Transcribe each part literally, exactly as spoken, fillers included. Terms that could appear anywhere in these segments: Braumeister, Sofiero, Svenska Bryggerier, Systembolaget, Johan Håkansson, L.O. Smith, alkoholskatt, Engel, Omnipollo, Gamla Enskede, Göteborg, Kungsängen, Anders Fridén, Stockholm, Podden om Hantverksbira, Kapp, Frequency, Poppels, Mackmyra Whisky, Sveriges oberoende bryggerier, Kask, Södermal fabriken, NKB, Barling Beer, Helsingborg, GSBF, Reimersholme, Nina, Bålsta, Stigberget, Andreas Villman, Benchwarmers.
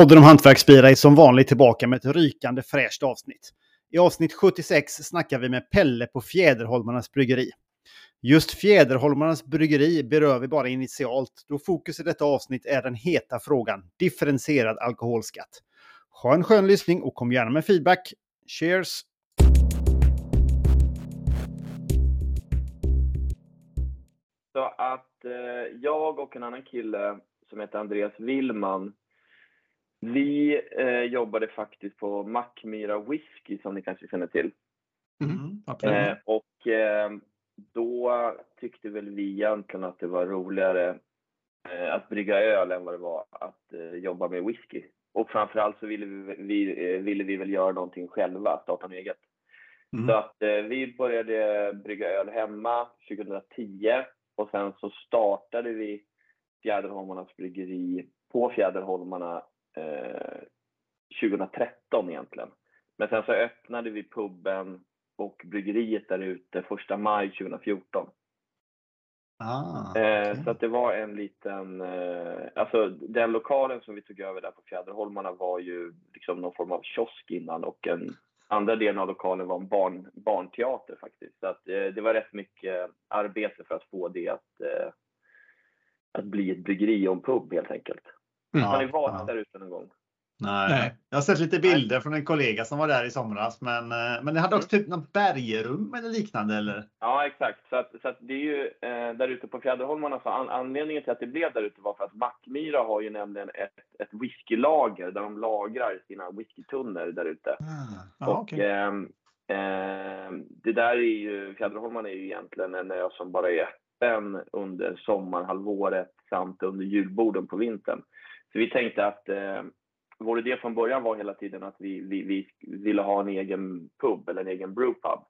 Podden om Hantverksbira är som vanligt tillbaka med ett rykande fräscht avsnitt. I avsnitt sjuttiosex snackar vi med Pelle på Fjäderholmarnas bryggeri. Just Fjäderholmarnas bryggeri berör vi bara initialt, då fokus i detta avsnitt är den heta frågan differentierad alkoholskatt. Ha en skön lyssning och kom gärna med feedback. Cheers! Så att eh, jag och en annan kille som heter Andreas Villman, vi eh, jobbade faktiskt på Mackmyra Whisky som ni kanske känner till. Mm, absolut. Eh, och eh, då tyckte väl vi egentligen att det var roligare eh, att brygga öl än vad det var att eh, jobba med whisky. Och framförallt så ville vi, vi, eh, ville vi väl göra någonting själva, starta eget. Mm. Så att eh, vi började brygga öl hemma tjugohundratio och sen så startade vi Fjäderholmarnas bryggeri på Fjäderholmarna tjugotretton egentligen. Men sen så öppnade vi pubben och bryggeriet där ute första maj tjugofjorton. Ah, okay. Så att det var en liten, alltså den lokalen som vi tog över där på Fjäderholmarna var ju liksom någon form av kiosk innan, och en andra delen av lokalen var en barn, barnteater faktiskt. Så att det var rätt mycket arbete för att få det att, att bli ett bryggeri och en pub helt enkelt. Mm. Har ni varit ja. där ute någon gång? Nej. Nej, jag har sett lite bilder Nej. från en kollega som var där i somras. Men, men det hade också typ något bergrum eller liknande, eller? Ja, exakt. Så, att, så att det är ju eh, där ute på Fjäderholmarna. Så an, anledningen till att det blev där ute var för att Mackmyra har ju nämligen ett, ett whiskylager där de lagrar sina whiskytunnor där ute. Ah. Ah, och okay. eh, eh, det där är ju, Fjäderholmarna är ju egentligen en ö som bara är öppen under sommarhalvåret samt under julborden på vintern. Så vi tänkte att eh, vår idé från början var hela tiden att vi, vi, vi ville ha en egen pub eller en egen brewpub.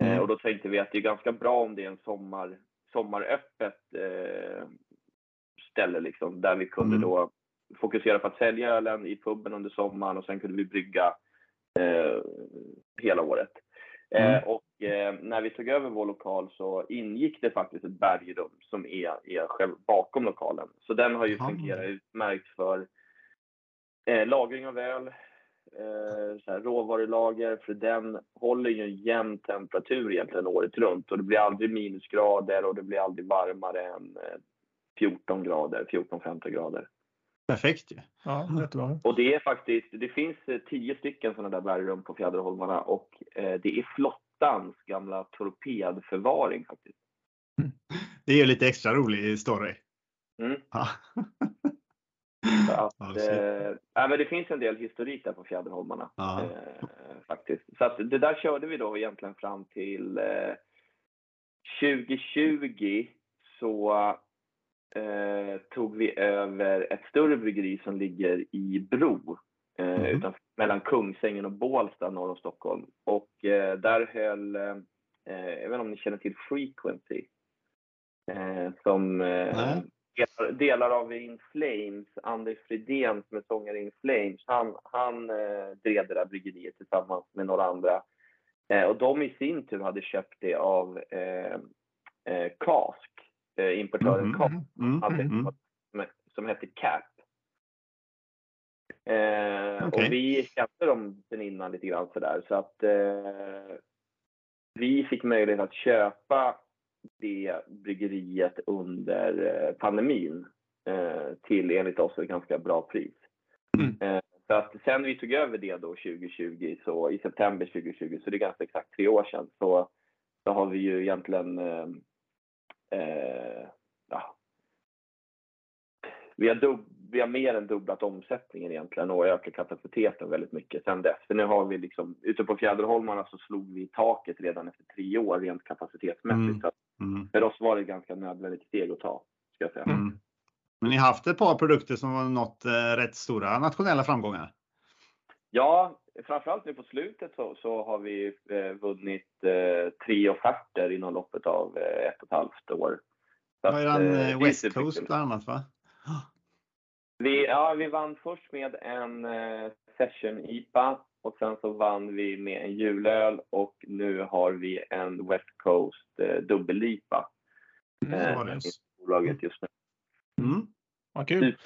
Mm. Eh, och då tänkte vi att det är ganska bra om det är en sommar, sommaröppet eh, ställe liksom, där vi kunde mm. då fokusera på att sälja ölen i puben under sommaren och sen kunde vi brygga eh, hela året. Mm. Eh, och eh, när vi tog över vår lokal så ingick det faktiskt ett bergrum som är, är själv bakom lokalen. Så den har ju mm. fungerat utmärkt för eh, lagring av öl, eh, så här, råvarulager, för den håller ju en jämn temperatur egentligen året runt. Och det blir aldrig minusgrader och det blir aldrig varmare än eh, fjorton grader, fjorton femton grader. Perfekt ju. Ja, jättebra. Och det är faktiskt, det finns tio stycken sådana där bergrum på Fjäderholmarna, och eh, det är flottans gamla torpedförvaring faktiskt. Det är ju lite extra rolig story. Mm. Ja. Så att, eh, ja, men det finns en del historik där på Fjäderholmarna ja. eh, faktiskt. Så att det där körde vi då egentligen fram till eh, tjugotjugo, så Eh, tog vi över ett större bryggeri som ligger i Bro eh, mm. utan, mellan Kungsängen och Bålsta norr om Stockholm, och eh, där höll eh, även om ni känner till Frequency eh, som eh, mm. delar, delar av In Flames, Anders Fridén som är sångare In Flames, han, han eh, drev det där bryggeriet tillsammans med några andra eh, och de i sin tur hade köpt det av eh, eh, Kask, importören Kapp, mm, mm, mm, mm. som hette Kapp. Eh, okay. Och vi kände dem sen innan lite grann sådär. Så att eh, vi fick möjlighet att köpa det bryggeriet under eh, pandemin eh, till enligt oss ett ganska bra pris. Mm. Eh, så att sen vi tog över det då tjugotjugo, så i september tjugotjugo, så det är ganska exakt tre år sedan, så då har vi ju egentligen eh, Eh, ja. vi, har dub- vi har mer än dubblat omsättningen egentligen och ökat kapaciteten väldigt mycket sen dess. För nu har vi liksom, ute på Fjäderholmarna så slog vi i taket redan efter tre år rent kapacitetsmässigt. Mm. Mm. För oss var det ganska nödvändigt steg att ta, ska jag säga. Mm. Men ni har haft ett par produkter som har nått eh, rätt stora nationella framgångar. Ja, framförallt nu på slutet så, så har vi eh, vunnit eh, tre offerter inom loppet av eh, ett och ett halvt år. Så var att, det eh, West Coast bland annat, va? Vi, ja, vi vann först med en eh, session-I P A och sen så vann vi med en julöl, och nu har vi en West Coast eh, dubbel-I P A. Mm, eh, det var det. I bolaget just nu. Mm. Ja, kul.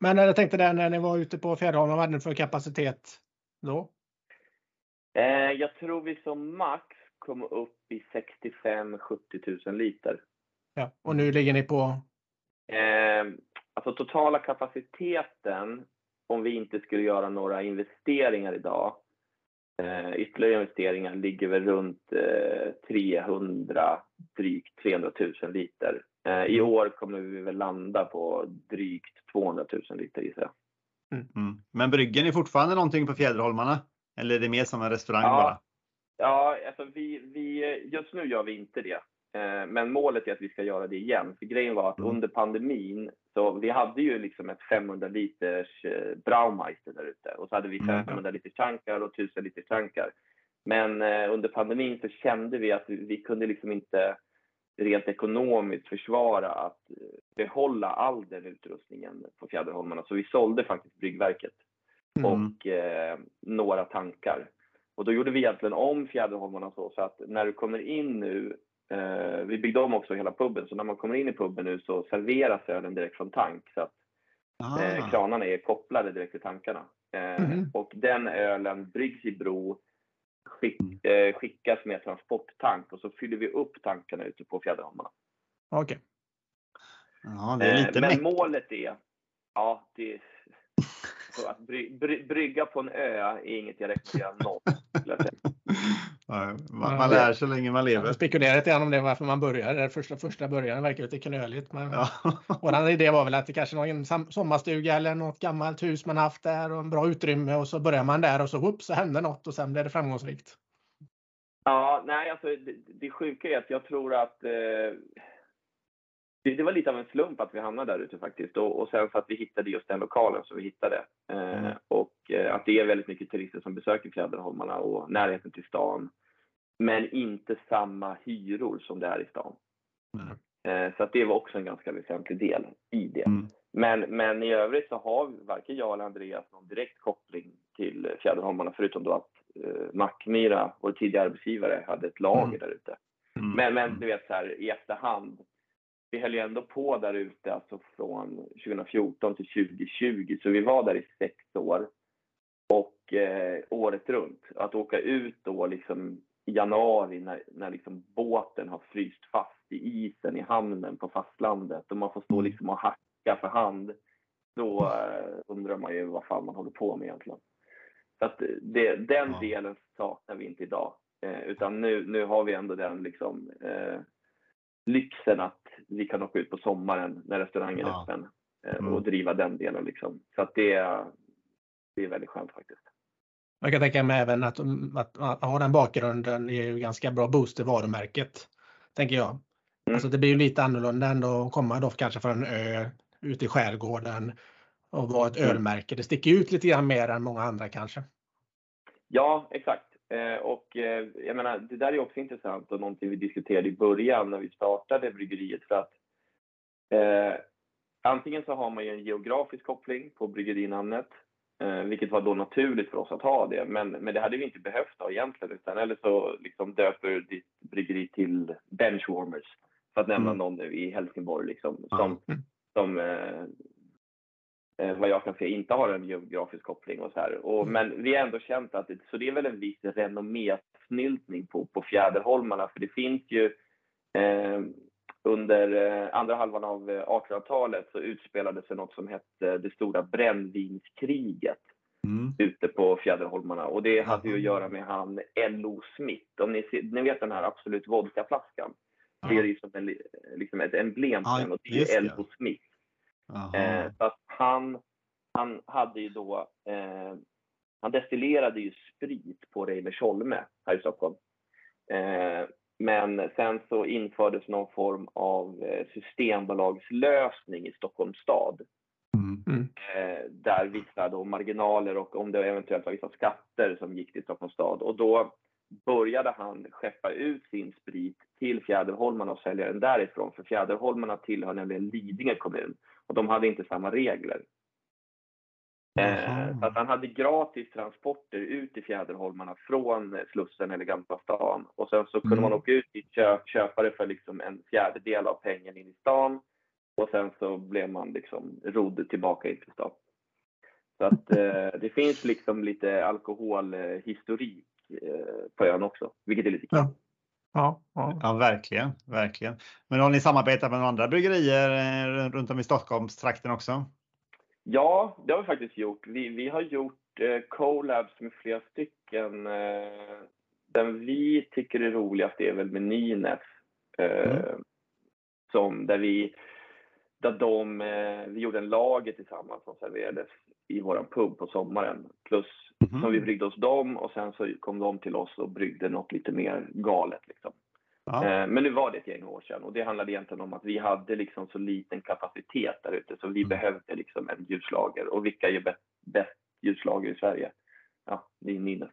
Men jag tänkte där när ni var ute på Fjäderholm, vad hade ni för kapacitet då? Eh, jag tror vi som max kom upp i sextiofem till sjuttio tusen liter. Ja, och nu ligger ni på? Eh, alltså totala kapaciteten, om vi inte skulle göra några investeringar idag, eh, ytterligare investeringar, ligger väl runt eh, trehundra, drygt trehundra tusen liter. Eh, I år kommer vi väl landa på drygt tvåhundra tusen liter i sig. Mm. Mm. Men bryggen är fortfarande någonting på Fjäderholmarna? Eller är det mer som en restaurang ja. bara? Ja, alltså vi, vi, just nu gör vi inte det. Eh, men målet är att vi ska göra det igen. För grejen var att mm. under pandemin, så vi hade ju liksom ett femhundra liters eh, Braumeister där ute. Och så hade vi femhundra liters tankar och tusen liters tankar. Men eh, under pandemin så kände vi att vi, vi kunde liksom inte rent ekonomiskt försvara att behålla all den utrustningen på Fjäderholmarna. Så vi sålde faktiskt bryggverket och mm. eh, några tankar. Och då gjorde vi egentligen om Fjäderholmarna så, så att när du kommer in nu, eh, vi byggde om också hela puben, så när man kommer in i puben nu så serveras ölen direkt från tank. Så att eh, kranarna är kopplade direkt till tankarna. Eh, mm. Och den ölen bryggs i bro. Skick, eh, skickas med transporttank och så fyller vi upp tankarna ute på Fjäderholmarna. Okej. Okay. Ja, det är lite eh, men mäktigt. Målet är, ja, det är, att bry, bry, brygga på en ö är inget jag rekommenderar någon. Ja, man, man lär sig länge man lever. Jag spekulerar lite grann om det, varför man börjar. Den första, första början verkar lite knöligt. Men ja. Vår idé var väl att det kanske någon sommarstuga eller något gammalt hus man haft där och en bra utrymme, och så börjar man där och så upp så händer något och sen blir det framgångsrikt. Ja, nej alltså det, det sjuka är att jag tror att eh, det, det var lite av en slump att vi hamnade där ute faktiskt, och, och sen för att vi hittade just den lokalen som vi hittade. Eh, mm. Och eh, att det är väldigt mycket turister som besöker Fjäderholmarna och närheten till stan. Men inte samma hyror som det är i stan. Mm. Eh, så att det var också en ganska väsentlig del i det. Mm. Men, men i övrigt så har varken jag eller Andreas någon direkt koppling till Fjäderholmarna. Förutom då att eh, Mackmyra, vår tidigare arbetsgivare, hade ett lager mm. där ute. Mm. Men, men du vet så här, i efterhand. Vi höll ju ändå på där ute alltså från tjugofjorton till tjugotjugo. Så vi var där i sex år. Och eh, året runt. Att åka ut då liksom i januari när, när liksom båten har fryst fast i isen i hamnen på fastlandet. Och man får stå liksom och hacka för hand. Då eh, undrar man ju vad fan man håller på med egentligen. Så att det, den delen saknar vi inte idag. Eh, utan nu, nu har vi ändå den liksom... Eh, lyxen att vi kan åka ut på sommaren när restaurangen är ja. öppen mm. och driva den delen liksom. Så att det är, det är väldigt skönt faktiskt. Man kan tänka mig även att, att, att ha den bakgrunden är ju ganska bra boost i varumärket, tänker jag. Mm. Alltså det blir ju lite annorlunda än att komma då kanske från en ö ute i skärgården och vara ett mm. ölmärke. Det sticker ut lite grann mer än många andra kanske. Ja, exakt. Och jag menar, det där är också intressant och någonting vi diskuterade i början när vi startade bryggeriet, för att eh, antingen så har man ju en geografisk koppling på bryggerinamnet, eh, vilket var då naturligt för oss att ha det, men, men det hade vi inte behövt ha egentligen, utan eller så liksom döper ditt bryggeri till Benchwarmers, för att nämna mm. någon nu i Helsingborg liksom, som, mm. som eh, vad jag kan se inte har en geografisk koppling och så här. Och, men vi har ändå känt att det, så det är väl en viss renommésnyltning på, på Fjäderholmarna. För det finns ju eh, under eh, andra halvan av eh, artonhundratalet så utspelade sig något som hette det stora brännvinskriget mm. ute på Fjäderholmarna. Och det hade ju att göra med han L O. Smith. Om ni, ser, ni vet den här Absolut vodkaflaskan. Det är ju som en, liksom ett emblem på den, och det är L O. Smith. Eh, så att han, han hade ju då eh, han destillerade ju sprit på Reimersholme här i Stockholm, eh, men sen så infördes någon form av systembolagslösning i Stockholms stad mm. eh, där vissa då marginaler och om det eventuellt var vissa skatter som gick till Stockholms stad, och då började han skeppa ut sin sprit till Fjäderholmarna och sälja den därifrån, för Fjäderholmarna tillhör nämligen Lidingö kommun och de hade inte samma regler. Eh, så att han hade gratis transporter ut i Fjäderholmarna från Slussen eller Gamla stan, och sen så kunde mm. man åka ut och köpa det för liksom en fjärdedel av pengen in i stan, och sen så blev man liksom rodd tillbaka in till stan. Så att eh, det finns liksom lite alkoholhistorik eh, på ön också, vilket är lite kul. Ja. Ja, ja. ja, verkligen, verkligen. Men har ni samarbetat med några andra bryggerier runt om i Stockholmstrakten också? Ja, det har vi faktiskt gjort. Vi, vi har gjort eh, collabs med flera stycken. Eh, den vi tycker är roligast är väl med Nina. Eh, mm. som, där vi, där de, eh, vi gjorde en lager tillsammans som serverades i våran pub på sommaren. Plus mm. som vi bryggde oss dem och sen så kom de till oss och bryggde något lite mer galet. Liksom. Ah. Eh, men nu var det ett gäng år sedan och det handlade egentligen om att vi hade liksom så liten kapacitet där ute så vi mm. behövde liksom en ljuslager. Och vilka är bäst, bäst ljuslager i Sverige? Ja, det är Nina.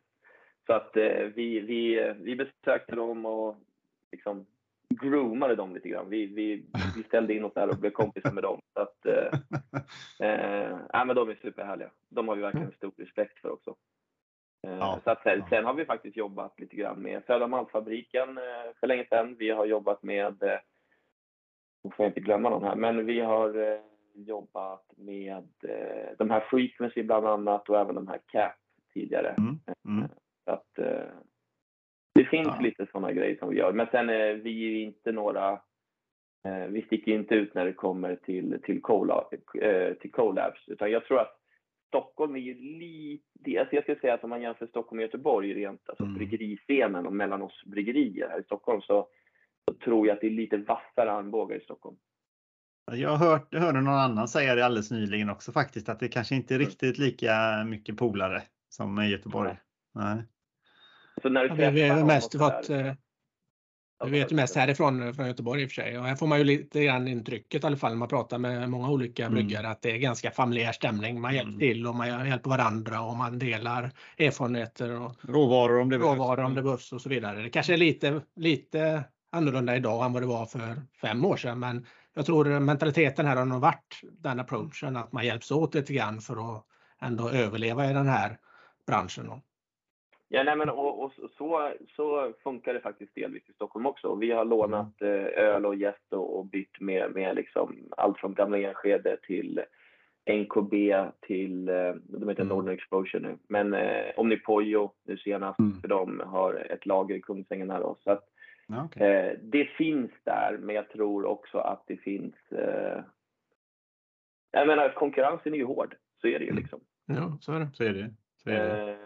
Så att eh, vi, vi, vi besökte dem och liksom groomade dem lite grann. Vi, vi, vi ställde in oss där och blev kompisar med dem. Så att, eh, eh, men de är superhärliga. De har vi verkligen stor respekt för också. Eh, ja. Så att sen, sen har vi faktiskt jobbat lite grann med Södermal fabriken eh, för länge sedan. Vi har jobbat med, eh, nu får jag inte glömma någon här, men vi har eh, jobbat med eh, de här Frequency bland annat och även de här Kapp tidigare. Mm. Mm. Så att eh, det finns ja. lite sådana grejer som vi gör. Men sen är vi inte några, eh, vi sticker inte ut när det kommer till, till, collab, eh, till collabs. Utan jag tror att Stockholm är ju lite, alltså jag skulle säga att om man jämför Stockholm och Göteborg rent, alltså mm. bryggeriscenen och mellan oss bryggerier här i Stockholm så, så tror jag att det är lite vassare armbågar i Stockholm. Jag hört, hörde någon annan säga det alldeles nyligen också faktiskt, att det kanske inte är riktigt lika mycket polare som i Göteborg. Nej. Nej. Så när du ja, vi har mest fått, eh, vi vet ju mest härifrån från Göteborg i och för sig. Och här får man ju lite grann intrycket i alla fall när man pratar med många olika mm. bryggare att det är ganska familjär stämning. Man hjälper mm. till och man hjälper varandra och man delar erfarenheter och råvaror om det behövs, råvaror om det behövs och så vidare. Det kanske är lite, lite annorlunda idag än vad det var för fem år sedan. Men jag tror mentaliteten här har nog varit den approachen att man hjälps åt lite grann för att ändå överleva i den här branschen. Ja, nej, men och, och så, så funkar det faktiskt delvis i Stockholm också. Vi har lånat mm. öl och gäst och bytt med, med liksom allt från Gamla Enskede till N K B till, de heter mm. Northern Explosion nu. Men eh, Omnipollo nu senast, mm. för de har ett lager i Kungsängen här. Så att, okay. eh, det finns där, men jag tror också att det finns... Eh, jag menar, konkurrensen är ju hård. Så är det ju liksom. Mm. Ja, så är det. Så är det. Så är det. Eh,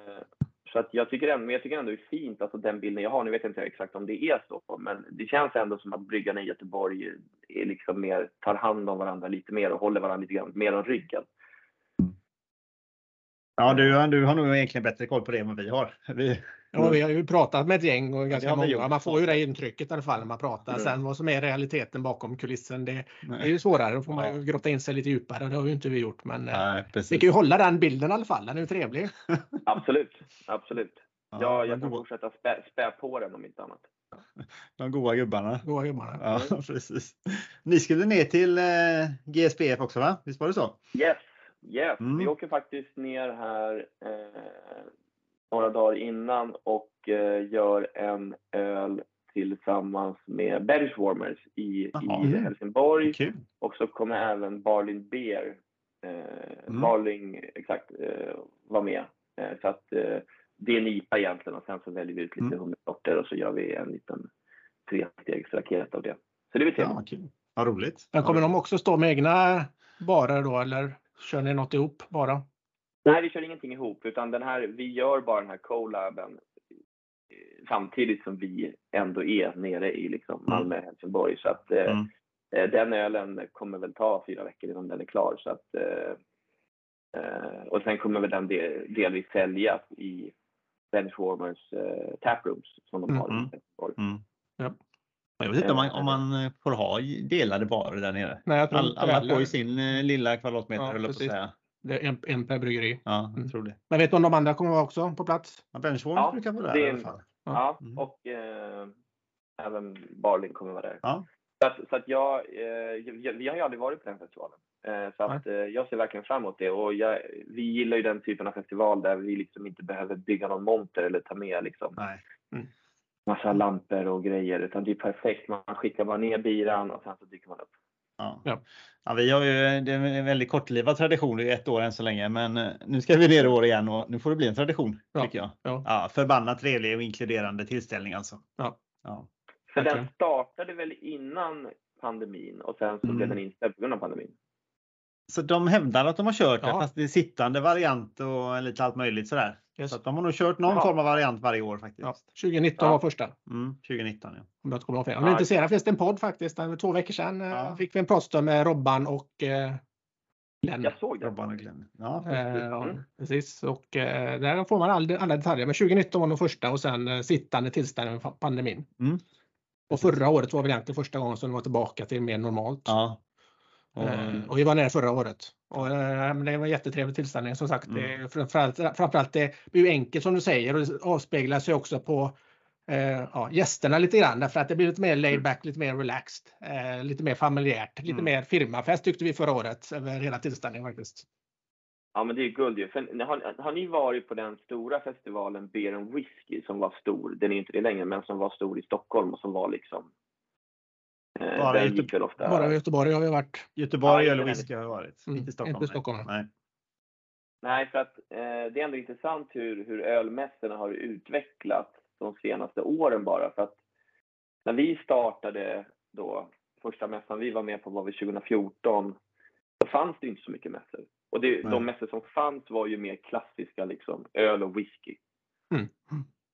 Så att jag tycker ändå, men jag tycker ändå det är fint, alltså den bilden jag har, nu vet jag inte exakt om det är så, men det känns ändå som att bryggarna i Göteborg är liksom mer, tar hand om varandra lite mer och håller varandra lite grann, mer om ryggen. Ja, du, du har nog egentligen bättre koll på det än vi har. Vi... Ja, vi har ju pratat med ett gäng och ganska många. Gjort. Man får ju det intrycket i alla fall när man pratar. Mm. Sen vad som är realiteten bakom kulissen, det, det är ju svårare. Då får man ju grotta in sig lite djupare. Det har ju inte vi gjort. Men nej, vi kan ju hålla den bilden i alla fall. Den är ju trevlig. Absolut, absolut. Ja, jag jag kan goda. fortsätta spä, spä på den om inte annat. De goda gubbarna. Goda gubbarna. Ja, ja, precis. Ni skulle ner till eh, G S B F också, va? Visst var det så? Yes, yes. Mm. Vi åker faktiskt ner här... Eh, några dagar innan och eh, gör en öl tillsammans med Benchwarmers i, Aha, i Helsingborg. Okay. Och så kommer även Barling Beer, eh, mm. Barling, exakt, eh, vara med. Eh, så att eh, det är en I P A egentligen och sen så väljer vi ut lite mm. humlesorter och så gör vi en liten trestegsraket av det. Så det blir trevligt. Ja, okay. Ja, roligt. Men kommer ja, de också stå med egna barer då eller kör ni något ihop bara? Nej, vi kör ingenting ihop utan den här, vi gör bara den här collaben samtidigt som vi ändå är nere i liksom Malmö och Helsingborg. Så att eh, mm. den ölen kommer väl ta fyra veckor innan den är klar. Så att, eh, och sen kommer väl den del, delvis säljas i Benchwarmers eh, taprooms som de har mm. i Helsingborg. Mm. Ja. Jag vet inte om man, om man får ha delade barer där nere. Nej, jag tror All, alla får ju sin lilla kvadratmeter, höll jag på att säga. Det är en, en per bryggeri. Ja, jag tror det. Men vet du om de andra kommer vara också på plats? Ja, Benchwarmers brukar vara där i alla fall. Ja, mm. och eh, även Barling kommer vara där. Ja. Så att, så att jag, eh, vi har ju aldrig varit på den festivalen. Eh, så att, eh, jag ser verkligen fram emot det. Och jag, vi gillar ju den typen av festival där vi liksom inte behöver bygga någon monter eller ta med liksom. Nej. Mm. massa lampor och grejer. Utan det är perfekt. Man skickar bara ner biran och sen så dyker man upp. Ja. Ja. Ja, vi har ju, det är en väldigt kortlivad tradition, det är ett år än så länge, men nu ska vi ner i år igen och nu får det bli en tradition, ja, tycker jag. Ja. Ja, förbannat trevlig och inkluderande tillställning alltså. Ja. Ja. För okay. Den startade väl innan pandemin och sen så mm. blev den inställd på grund av pandemin. Så de hävdar att de har kört, ja, det, fast det är sittande variant och lite allt möjligt sådär. Yes. Så att de har nog kört någon, ja, form av variant varje år faktiskt. Ja. tjugonitton, ja, var första. Mm, tjugonitton, ja. Om jag kommer ihåg fel. Om ni är intresserade finns det en podd faktiskt. Där, två veckor sedan, ja, fick vi en pratstund med Robban och eh, Glenn. Jag såg det. Robban och Glenn. Ja, eh, ja, mm. precis. Och eh, där får man all, alla detaljer. Men tjugonitton var nog första och sen eh, sittande tillställning med pandemin. Mm. Och förra året var väl egentligen första gången som det var tillbaka till mer normalt. Ja. Mm. Och vi var nere förra året och det var en jättetrevlig tillställning som sagt, mm. framförallt, framförallt det blir ju enkelt som du säger och det avspeglar sig också på eh, ja, gästerna lite grann, därför att det blir lite mer laid back, lite mer relaxed, eh, lite mer familjärt, lite mm. mer firmafest tyckte vi förra året över hela tillställningen faktiskt. Ja, men det är ju guld ju. Har, har ni varit på den stora festivalen Beer and Whisky som var stor, den är inte det längre, men som var stor i Stockholm och som var liksom Bara, Göte- ofta... bara i Göteborg har vi varit. Göteborg eller whisky har vi varit. Mm. Inte Stockholm. Inte Stockholm. Nej. Nej, för att eh, det är ändå intressant hur, hur ölmässorna har utvecklats de senaste åren bara. För att när vi startade då, första mässan vi var med på var vi tjugofjorton, då fanns det inte så mycket mässor. Och det, de mässor som fanns var ju mer klassiska liksom, öl och whisky. Mm.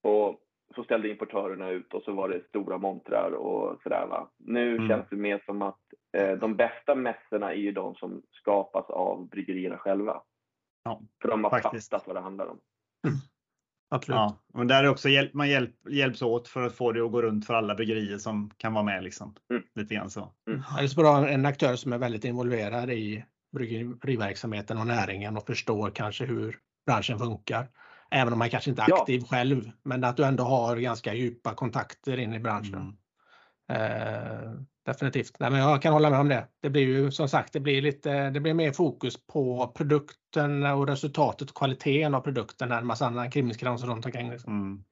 Och så ställde importörerna ut och så var det stora montrar och sådär va. Nu mm. känns det mer som att eh, de bästa mässorna är ju de som skapas av bryggerierna själva. Ja, för de har faktiskt fattat vad det handlar om. Mm. Absolut. Ja, men där är också hjälp, man hjälp, hjälps åt för att få det att gå runt för alla bryggerier som kan vara med liksom. Mm. Lite grann så. Mm. Det är så bra en aktör som är väldigt involverad i bryggeriverksamheten och näringen och förstår kanske hur branschen funkar. Även om man kanske inte är aktiv, ja, själv. Men att du ändå har ganska djupa kontakter in i branschen. Mm. Eh, definitivt. Nej, men jag kan hålla med om det. Det blir ju som sagt, det blir, lite, det blir mer fokus på produkten och resultatet och kvaliteten av produkten. En massa andra krimskrams och sånt omkring. Liksom. Mm.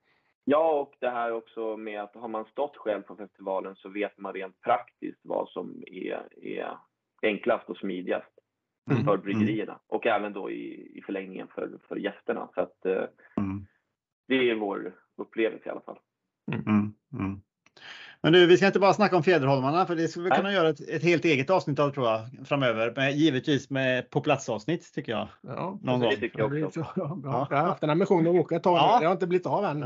Ja, och det här också med att har man stått själv på festivalen så vet man rent praktiskt vad som är, är enklast och smidigast. Mm. För bryggerierna och även då i, i förlängningen för, för gästerna. Så att eh, mm. det är vår upplevelse i alla fall. Mm. Mm. Men nu, vi ska inte bara snacka om Fjäderholmarna, för det skulle vi Nej. kunna göra ett, ett helt eget avsnitt av, tror jag, framöver. Men givetvis med på platsavsnitt tycker jag. Ja, någon det gång. Tycker jag också. Ja, ja. Jag har haft en ambition att åka ett tag. Ja. Det har inte blivit av än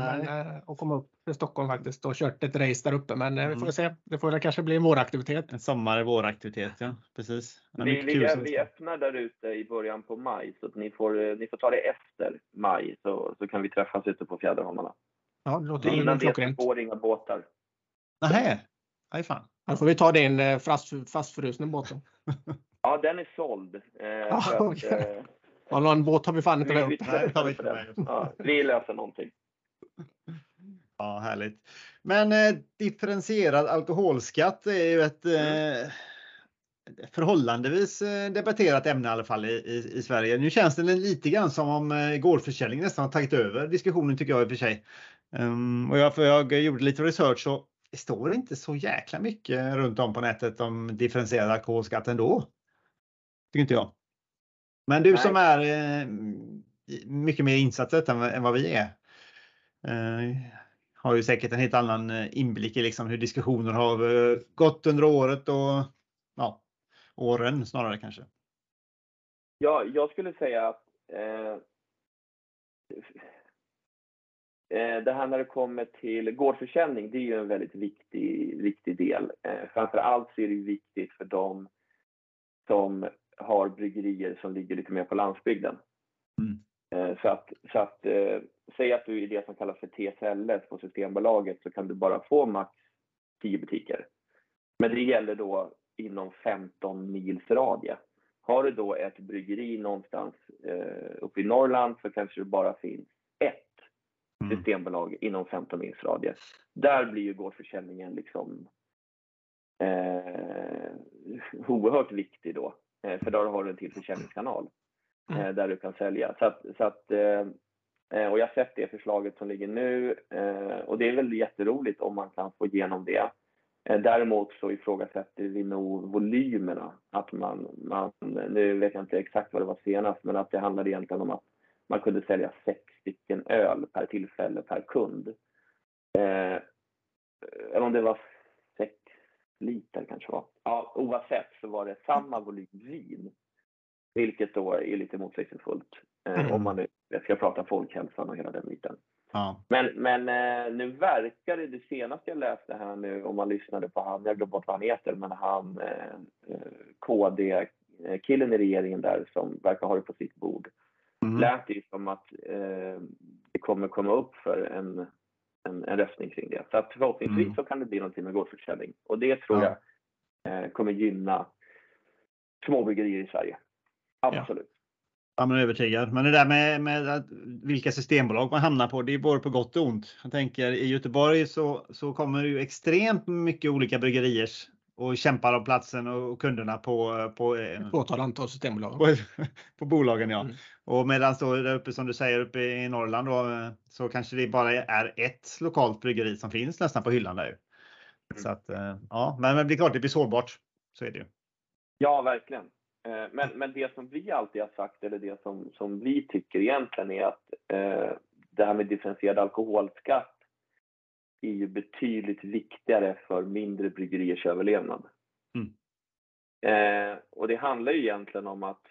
att komma upp till Stockholm faktiskt och kört ett race där uppe. Men mm. vi får se, det får kanske bli en våraktivitet. En sommar våraktivitet, ja. Precis. Vi, vi, vi öppnar där ute i början på maj, så att ni får, ni får ta det efter maj så, så kan vi träffas ute på Fjäderholmarna. Ja, det låter innan det är spåring och båtar. Nej, aj fan. Då får vi ta din fast, fastfrusna båten. Ja, den är såld. Eh, ah, så okay. att, eh, ja, någon båt har vi fan inte vi, vi, ja, vi löser någonting. Ja, härligt. Men eh, differentierad alkoholskatt är ju ett eh, förhållandevis debatterat ämne i alla fall i, i, i Sverige. Nu känns det lite grann som om eh, gårdförsäljning nästan har tagit över diskussionen, tycker jag i och för sig. Um, och jag, för jag gjorde lite research och det står inte så jäkla mycket runt om på nätet om differentierad alkoholskatt ändå. Tycker inte jag. Men du Nej. som är eh, mycket mer insatt än, än vad vi är. Eh, har ju säkert en helt annan inblick i liksom hur diskussioner har eh, gått under året och ja, åren snarare kanske. Ja, jag skulle säga att eh... det här när det kommer till gårdförsäljning, det är ju en väldigt viktig, viktig del. Framförallt så är det viktigt för dem som har bryggerier som ligger lite mer på landsbygden. Mm. Så att, så att säg att du är det som kallas för T S L S på Systembolaget, så kan du bara få max tio butiker. Men det gäller då inom femton mils radie. Har du då ett bryggeri någonstans uppe i Norrland så kanske det bara finns ett Systembolag inom femton mils radie. Där blir ju gårdförsäljningen liksom eh, oerhört viktig då. Eh, för där har du en till försäljningskanal eh, där du kan sälja. Så att, så att, eh, och jag har sett det förslaget som ligger nu eh, och det är väl jätteroligt om man kan få igenom det. Däremot så ifrågasätter vi nog volymerna. Att man, man, nu vet jag inte exakt vad det var senast, men att det handlade egentligen om att man kunde sälja sex stycken öl per tillfälle per kund. Eh, eller om det var sex liter kanske var. Ja, oavsett så var det samma volym vin. Vilket då är lite motsägelsefullt. Eh, mm. Om man nu ska prata om folkhälsan och hela den biten. Ja. Men, men eh, nu verkar det, det senaste jag läste här nu, om man lyssnade på han, jag glömde bort vad han heter, men han eh, K D-killen i regeringen där som verkar ha det på sitt bord. Mm. Lät det som att eh, det kommer komma upp för en, en, en röstning kring det. Så att förhoppningsvis mm. så kan det bli någonting med gårdsförsäljning. Och det tror ja. jag eh, kommer gynna småbryggerier i Sverige. Absolut. Ja. Ja, men övertygad. Men det där med, med att, vilka systembolag man hamnar på, det är både på gott och ont. Jag tänker i Göteborg så, så kommer det ju extremt mycket olika bryggerier och kämpar om platsen och kunderna på, på ett fåtal antal systembolag. På, på bolagen, ja. Mm. Och medan då där uppe som du säger uppe i Norrland då, så kanske det bara är ett lokalt bryggeri som finns nästan på hyllan där. Mm. Så att, ja, men det blir klart det blir sårbart. Så är det ju. Ja, verkligen. Men, men det som vi alltid har sagt, eller det som, som vi tycker egentligen är att eh, det här med differentierad alkoholskatt är ju betydligt viktigare för mindre bryggeriers överlevnad. Mm. Eh, och det handlar ju egentligen om att,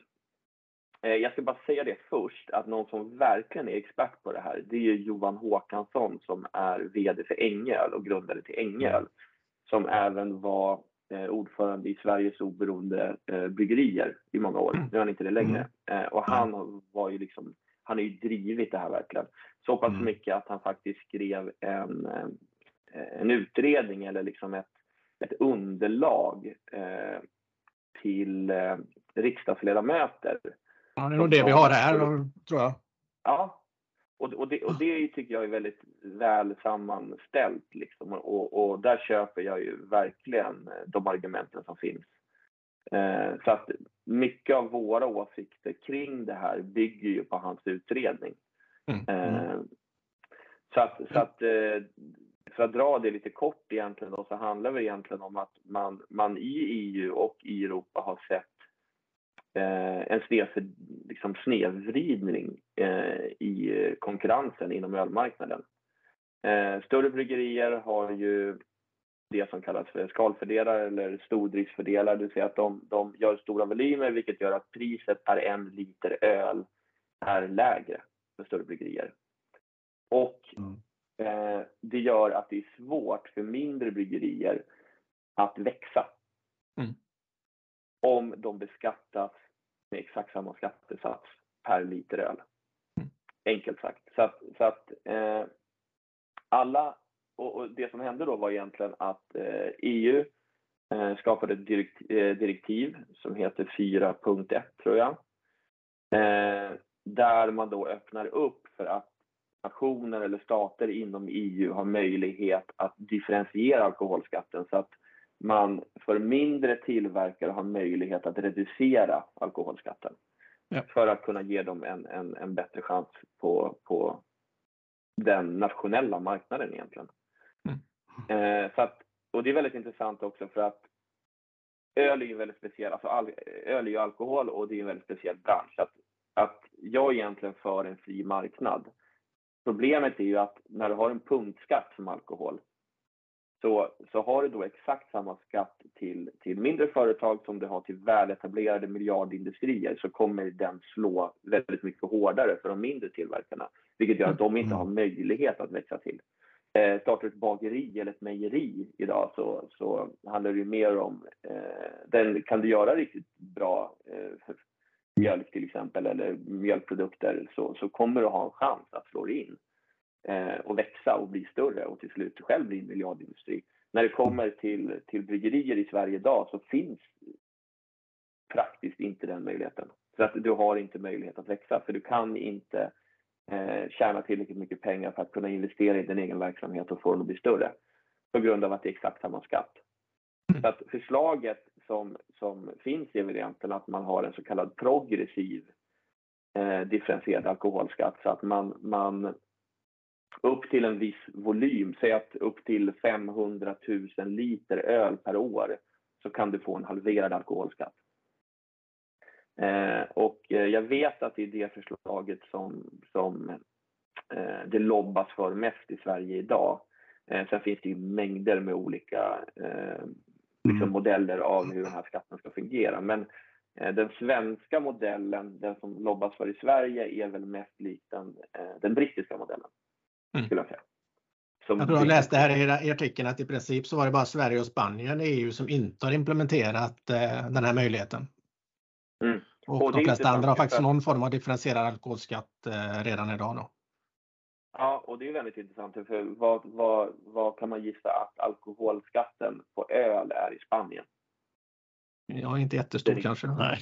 eh, jag ska bara säga det först, att någon som verkligen är expert på det här, det är ju Johan Håkansson som är vd för Engel och grundare till Engel, som även var ordförande i Sveriges oberoende eh, bryggerier i många år. Nu är han inte det längre. Eh, och han var ju liksom, han har ju drivit det här verkligen. Så pass mm. mycket att han faktiskt skrev en, en utredning eller liksom ett, ett underlag eh, till eh, riksdagsledamöter. Ja, det är nog det vi har här, tror jag. Ja. Och, och, det, och det tycker jag är väldigt väl sammanställt. Liksom. Och, och där köper jag ju verkligen de argumenten som finns. Eh, så att mycket av våra åsikter kring det här bygger ju på hans utredning. Eh, så att, så att, eh, för att dra det lite kort egentligen då, så handlar det egentligen om att man, man i E U och i Europa har sett Eh, en sned, liksom snedvridning eh, i konkurrensen inom ölmarknaden. Eh, större bryggerier har ju det som kallas för skalfördelar eller stordriftsfördelar. Det vill säga att de, de gör stora volymer, vilket gör att priset per en liter öl är lägre för större bryggerier. Och eh, det gör att det är svårt för mindre bryggerier att växa. Mm. Om de beskattas med exakt samma skattesats per liter öl. Enkelt sagt. Så att, så att eh, alla, och, och det som hände då var egentligen att eh, E U eh, skapade ett direkt, eh, direktiv som heter fyra punkt ett tror jag. Eh, där man då öppnar upp för att nationer eller stater inom E U har möjlighet att differentiera alkoholskatten så att man för mindre tillverkare har möjlighet att reducera alkoholskatten. Ja. För att kunna ge dem en, en, en bättre chans på, på den nationella marknaden egentligen. Mm. Eh, så att, och det är väldigt intressant också för att öl är ju väldigt speciell, alltså all, öl är ju alkohol och det är en väldigt speciell bransch. Att, att jag egentligen för en fri marknad. Problemet är ju att när du har en punktskatt som alkohol, Så, så har du då exakt samma skatt till, till mindre företag som du har till väletablerade miljardindustrier, så kommer den slå väldigt mycket hårdare för de mindre tillverkarna. Vilket gör att de inte har möjlighet att växa till. Eh, startar ett bageri eller ett mejeri idag så, så handlar det ju mer om, eh, den, kan du göra riktigt bra eh, mjölk till exempel eller mjölkprodukter så, så kommer du ha en chans att slå dig in. Och växa och bli större och till slut själv bli en miljardindustri. När det kommer till, till bryggerier i Sverige idag så finns praktiskt inte den möjligheten. Så att du har inte möjlighet att växa för du kan inte eh, tjäna tillräckligt mycket pengar för att kunna investera i din egen verksamhet och få den att bli större. På grund av att det är exakt samma skatt. Så att förslaget som, som finns i varianten att man har en så kallad progressiv eh, differentierad alkoholskatt så att man, man upp till en viss volym, säg att upp till femhundratusen liter öl per år, så kan du få en halverad alkoholskatt. Eh, och jag vet att det är det förslaget som, som eh, det lobbas för mest i Sverige idag. Eh, sen finns det ju mängder med olika eh, liksom modeller av hur den här skatten ska fungera. Men eh, den svenska modellen, den som lobbas för i Sverige, är väl mest lik den, eh, den brittiska modellen. Mm. Skulle jag säga. Som jag tror jag läste här i artikeln att i princip så var det bara Sverige och Spanien i E U som inte har implementerat eh, den här möjligheten. Mm. Och, och de flesta andra har faktiskt någon form av differentierad alkoholskatt eh, redan idag då. Ja, och det är väldigt intressant, för vad, vad, vad kan man gissa att alkoholskatten på öl är i Spanien? Ja, inte jättestor det, kanske. Nej.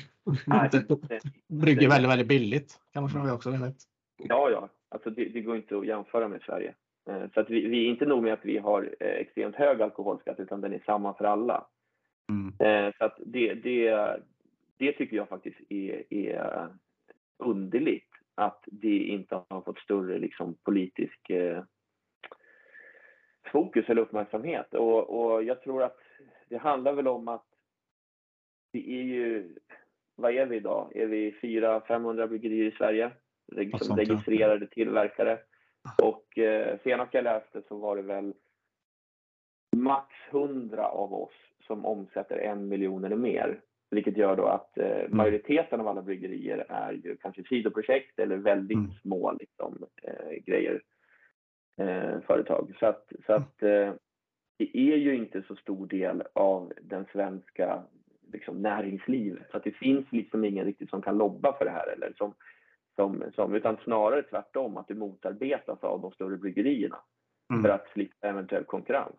Nej det, det, brygger väldigt, väldigt billigt kan man fråga också. Väldigt. Ja, ja. Alltså det, det går inte att jämföra med Sverige. Så att vi, vi är inte nog med att vi har extremt hög alkoholskatt, utan den är samma för alla. Mm. Så att det, det, det tycker jag faktiskt är, är underligt att det inte har fått större liksom, politisk eh, fokus eller uppmärksamhet. Och, och jag tror att det handlar väl om att det är ju, vad är vi idag? Är vi fyra hundra till femhundra bryggerier i Sverige? Som registrerade tillverkare. Och eh, senast jag läste så var det väl max hundra av oss som omsätter en miljon eller mer. Vilket gör då att eh, majoriteten av alla bryggerier är ju kanske sidoprojekt eller väldigt mm. små liksom, eh, grejer, eh, företag. Så att, så att eh, det är ju inte så stor del av den svenska liksom, näringslivet. Så att det finns liksom ingen riktigt som kan lobba för det här eller som Som, som, utan snarare tvärtom att det motarbetas av de större bryggerierna mm. för att slippa eventuell konkurrens.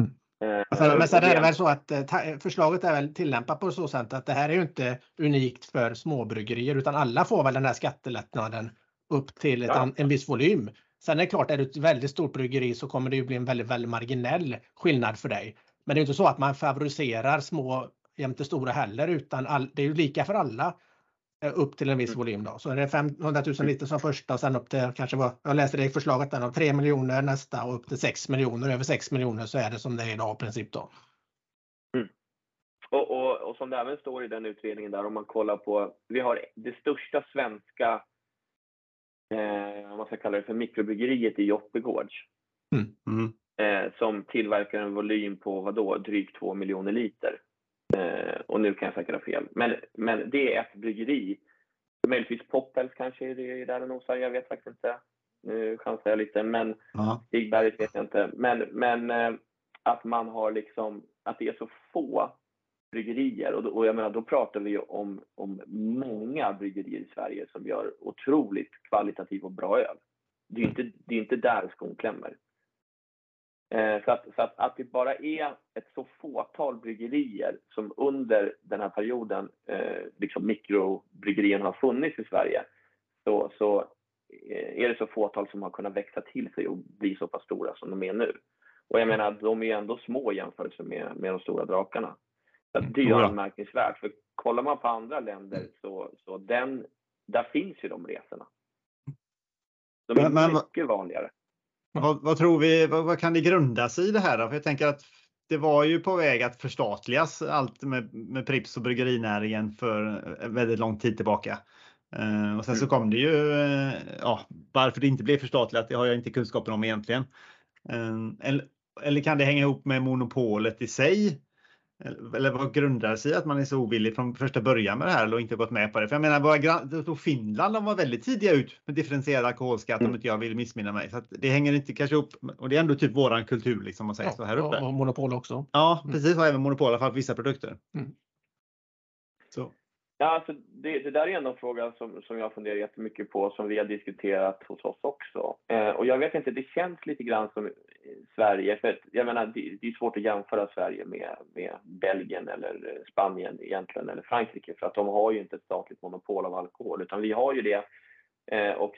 Mm. Eh, alltså, men sen är det väl så att ta, förslaget är väl tillämpat på så sätt att det här är ju inte unikt för småbryggerier, utan alla får väl den här skattelättnaden upp till ett, ja. en, en viss volym. Sen är det klart, är det ett väldigt stort bryggeri så kommer det ju bli en väldigt, väldigt marginell skillnad för dig. Men det är ju inte så att man favoriserar små jämte stora heller, utan all, det är ju lika för alla. Upp till en viss volym då. Så är det femhundratusen liter som första och sen upp till kanske var, jag läste det i förslaget där, om tre miljoner nästa och upp till sex miljoner. Över sex miljoner så är det som det är idag i princip då. Mm. Och, och, och som det även står i den utredningen där, om man kollar på, vi har det största svenska, eh, vad ska jag kalla det för, mikrobryggeriet i Joppegårds. Mm. Mm. Eh, som tillverkar en volym på vad då, drygt två miljoner liter. Uh, och nu kan jag säkert ha fel. Men, men det är ett bryggeri. Möjligtvis Poppels kanske är det där och nosar. Jag vet faktiskt inte. Nu chansar jag lite. Men uh-huh. Stigberget vet jag inte. Men, men uh, att man har liksom, att det är så få bryggerier. Och, då, och jag menar, då pratar vi ju om, om många bryggerier i Sverige som gör otroligt kvalitativ och bra öl. Det är ju inte, det är inte där skon klämmer. Så, att, så att, att det bara är ett så fåtal bryggerier som under den här perioden eh, liksom mikrobryggerierna har funnits i Sverige, så, så eh, är det så fåtal som har kunnat växa till sig och bli så pass stora som de är nu. Och jag menar, de är ändå små i jämförelse med, med de stora drakarna. Så att det är ju anmärkningsvärt, för kollar man på andra länder så, så den, där finns ju de resorna. De är men, mycket men... vanligare. Vad, vad tror vi, vad, vad kan det grundas i det här då? För jag tänker att det var ju på väg att förstatligas allt med, med Prips och bryggerinäringen för väldigt lång tid tillbaka. Eh, och sen så kom det ju, eh, ja, varför det inte blev förstatligat, det har jag inte kunskapen om egentligen. Eh, eller, eller kan det hänga ihop med monopolet i sig? Eller, eller vad grundas i att man är så ovillig från första början med det här och inte gått med på det? För jag menar, våra, Finland de var väldigt tidiga ut med differentierad alkoholskatt, mm. om inte jag vill missminna mig. Så att det hänger inte kanske upp, och det är ändå typ våran kultur liksom man säger ja, så här uppe. Och monopol också. Ja, mm. precis, och även monopol i alla fall för vissa produkter. Mm. Så. Ja, alltså det, det där är en fråga som, som jag funderar jättemycket på, som vi har diskuterat hos oss också. Eh, och jag vet inte, det känns lite grann som Sverige, för jag menar, det, det är svårt att jämföra Sverige med, med Belgien eller Spanien egentligen, eller Frankrike, för att de har ju inte ett statligt monopol av alkohol, utan vi har ju det, eh, och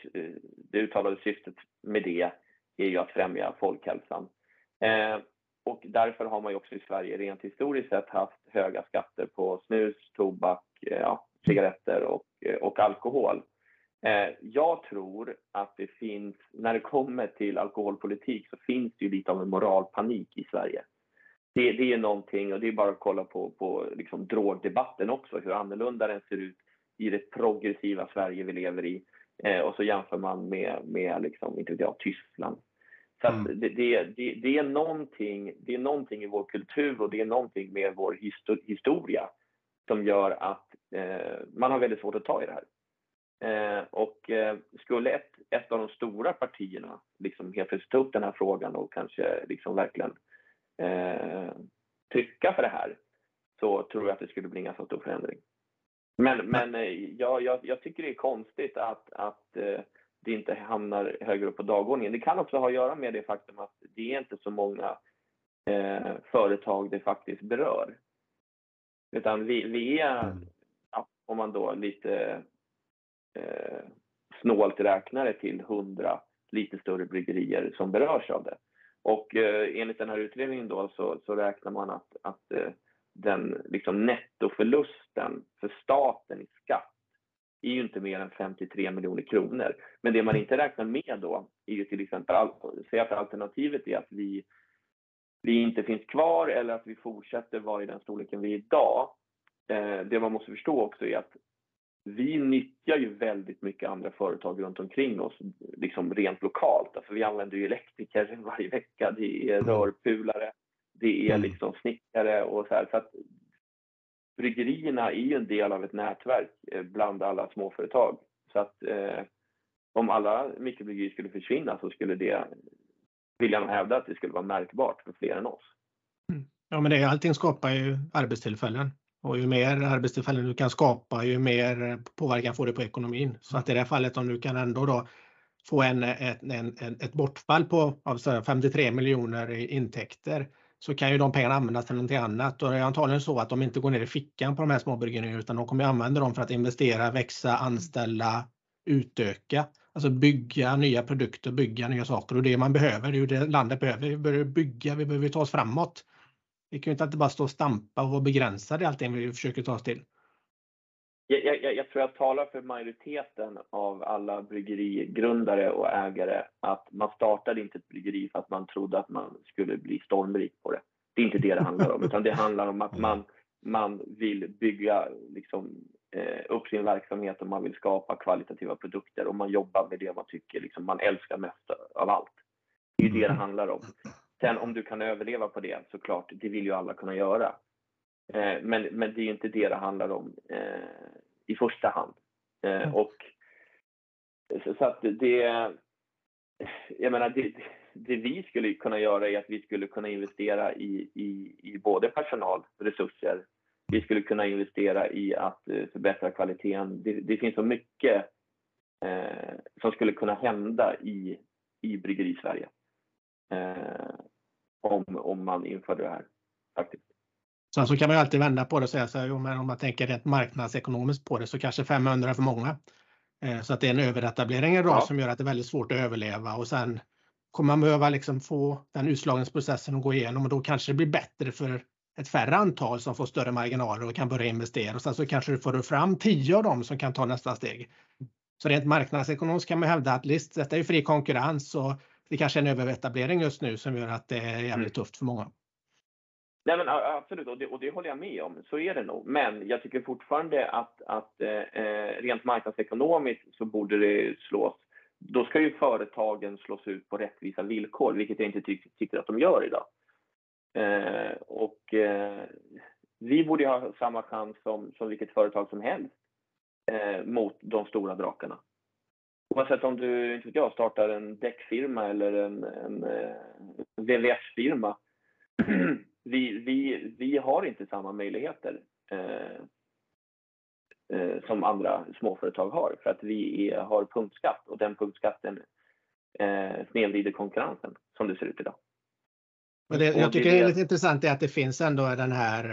det uttalade syftet med det är ju att främja folkhälsan. Eh, Och därför har man ju också i Sverige rent historiskt sett haft höga skatter på snus, tobak, ja, cigaretter och, och alkohol. Eh, jag tror att det finns när det kommer till alkoholpolitik så finns det ju lite av en moralpanik i Sverige. Det, det är någonting, och det är bara att kolla på, på liksom drogdebatten också, hur annorlunda den ser ut i det progressiva Sverige vi lever i. Eh, och så jämför man med, med liksom, inte vet jag, Tyskland. Så att mm. det, det, det, det, är någonting, det är någonting i vår kultur och det är någonting med vår histor- historia som gör att eh, man har väldigt svårt att ta i det här. Eh, och eh, skulle ett, ett av de stora partierna liksom helt plötsligt ta upp den här frågan och kanske liksom verkligen eh, trycka för det här, så tror jag att det skulle bli en ganska stor förändring. Men, men eh, jag, jag, jag tycker det är konstigt att, att eh, det inte hamnar högre upp på dagordningen. Det kan också ha att göra med det faktum att det är inte så många eh, företag det faktiskt berör. Utan vi, vi är, om man då lite eh, snålt räknare till hundra lite större bryggerier som berörs av det. Och eh, enligt den här utredningen då så, så räknar man att, att eh, den liksom nettoförlusten för staten i skatt är ju inte mer än femtiotre miljoner kronor. Men det man inte räknar med då är ju till exempel att alternativet är att vi, vi inte finns kvar eller att vi fortsätter vara i den storleken vi är idag. Eh, det man måste förstå också är att vi nyttjar ju väldigt mycket andra företag runt omkring oss, liksom rent lokalt. Alltså vi använder ju elektriker varje vecka, det är rörpulare, det är liksom snickare och så här. Så att bryggerierna är ju en del av ett nätverk bland alla småföretag. Så att eh, om alla mikrobryggerier skulle försvinna så skulle det, vill jag hävda, att det skulle vara märkbart för fler än oss. Mm. Ja, men det, allting skapar ju arbetstillfällen. Och ju mer arbetstillfällen du kan skapa, ju mer påverkan får det på ekonomin. Så att i det här fallet, om du kan ändå då få en, en, en, ett bortfall på alltså femtiotre miljoner i intäkter, så kan ju de pengarna användas till någonting annat. Och det är antagligen så att de inte går ner i fickan på de här småbryggerierna, utan de kommer använda dem för att investera, växa, anställa, utöka. Alltså bygga nya produkter, bygga nya saker. Och det man behöver, det är ju det landet behöver. Vi behöver bygga, vi behöver ta oss framåt. Vi kan ju inte alltid bara stå och stampa och vara begränsade i allting vi försöker ta oss till. Jag, jag, jag tror jag talar för majoriteten av alla bryggerigrundare och ägare att man startade inte ett bryggeri för att man trodde att man skulle bli stormrik på det. Det är inte det det handlar om, utan det handlar om att man, man vill bygga liksom, eh, upp sin verksamhet och man vill skapa kvalitativa produkter och man jobbar med det man tycker liksom, man älskar mest av allt. Det är det det handlar om. Sen om du kan överleva på det, såklart, det vill ju alla kunna göra. Eh, men, men det är inte det det handlar om eh, i första hand. Eh, och så, så att det, jag menar, det, det vi skulle kunna göra är att vi skulle kunna investera i, i, i både personal, resurser. Vi skulle kunna investera i att förbättra kvaliteten. Det, det finns så mycket eh, som skulle kunna hända i, i bryggeri Sverige. Eh, om, om man inför det här faktiskt. Sen så kan man ju alltid vända på det och säga så här, jo, men om man tänker rent marknadsekonomiskt på det så kanske femhundra är för många. Eh, så att det är en överetablering idag ja. som gör att det är väldigt svårt att överleva, och sen kommer man behöva liksom få den utslagningsprocessen att gå igenom, och då kanske det blir bättre för ett färre antal som får större marginaler och kan börja investera, och sen så kanske du får fram tio av dem som kan ta nästa steg. Så rent marknadsekonomiskt kan man hävda att list, detta är ju fri konkurrens och det kanske är en överetablering just nu som gör att det är jävligt tufft för många. Nej, men absolut, och det, och det håller jag med om. Så är det nog. Men jag tycker fortfarande att, att eh, rent marknadsekonomiskt så borde det slås. Då ska ju företagen slås ut på rättvisa villkor, vilket jag inte ty- tycker att de gör idag. Eh, och eh, vi borde ha samma chans som, som vilket företag som helst eh, mot de stora drakarna. Oavsett om du inte vet jag, startar en däckfirma eller en, en, en V V S-firma. Vi, vi, vi har inte samma möjligheter eh, eh, som andra småföretag har. För att vi är, har punktskatt, och den punktskatten eh, snedvrider konkurrensen som det ser ut idag. Men det, jag tycker det är lite intressant är att det finns ändå den här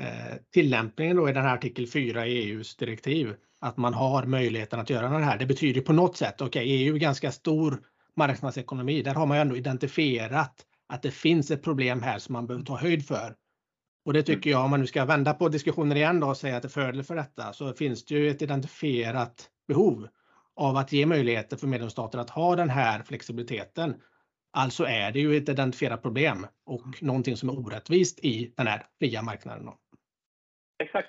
eh, tillämpningen då i den här artikel fyra i E U:s direktiv. Att man har möjligheten att göra det här. Det betyder på något sätt, okej, okay, E U är ganska stor marknadsekonomi. Där har man ju ändå identifierat att det finns ett problem här som man behöver ta höjd för. Och det tycker jag, om man nu ska vända på diskussioner igen då och säga att det är fördel för detta, så finns det ju ett identifierat behov. av att ge möjligheter för medlemsstater att ha den här flexibiliteten. Alltså är det ju ett identifierat problem och mm. någonting som är orättvist i den här fria marknaden. Exakt.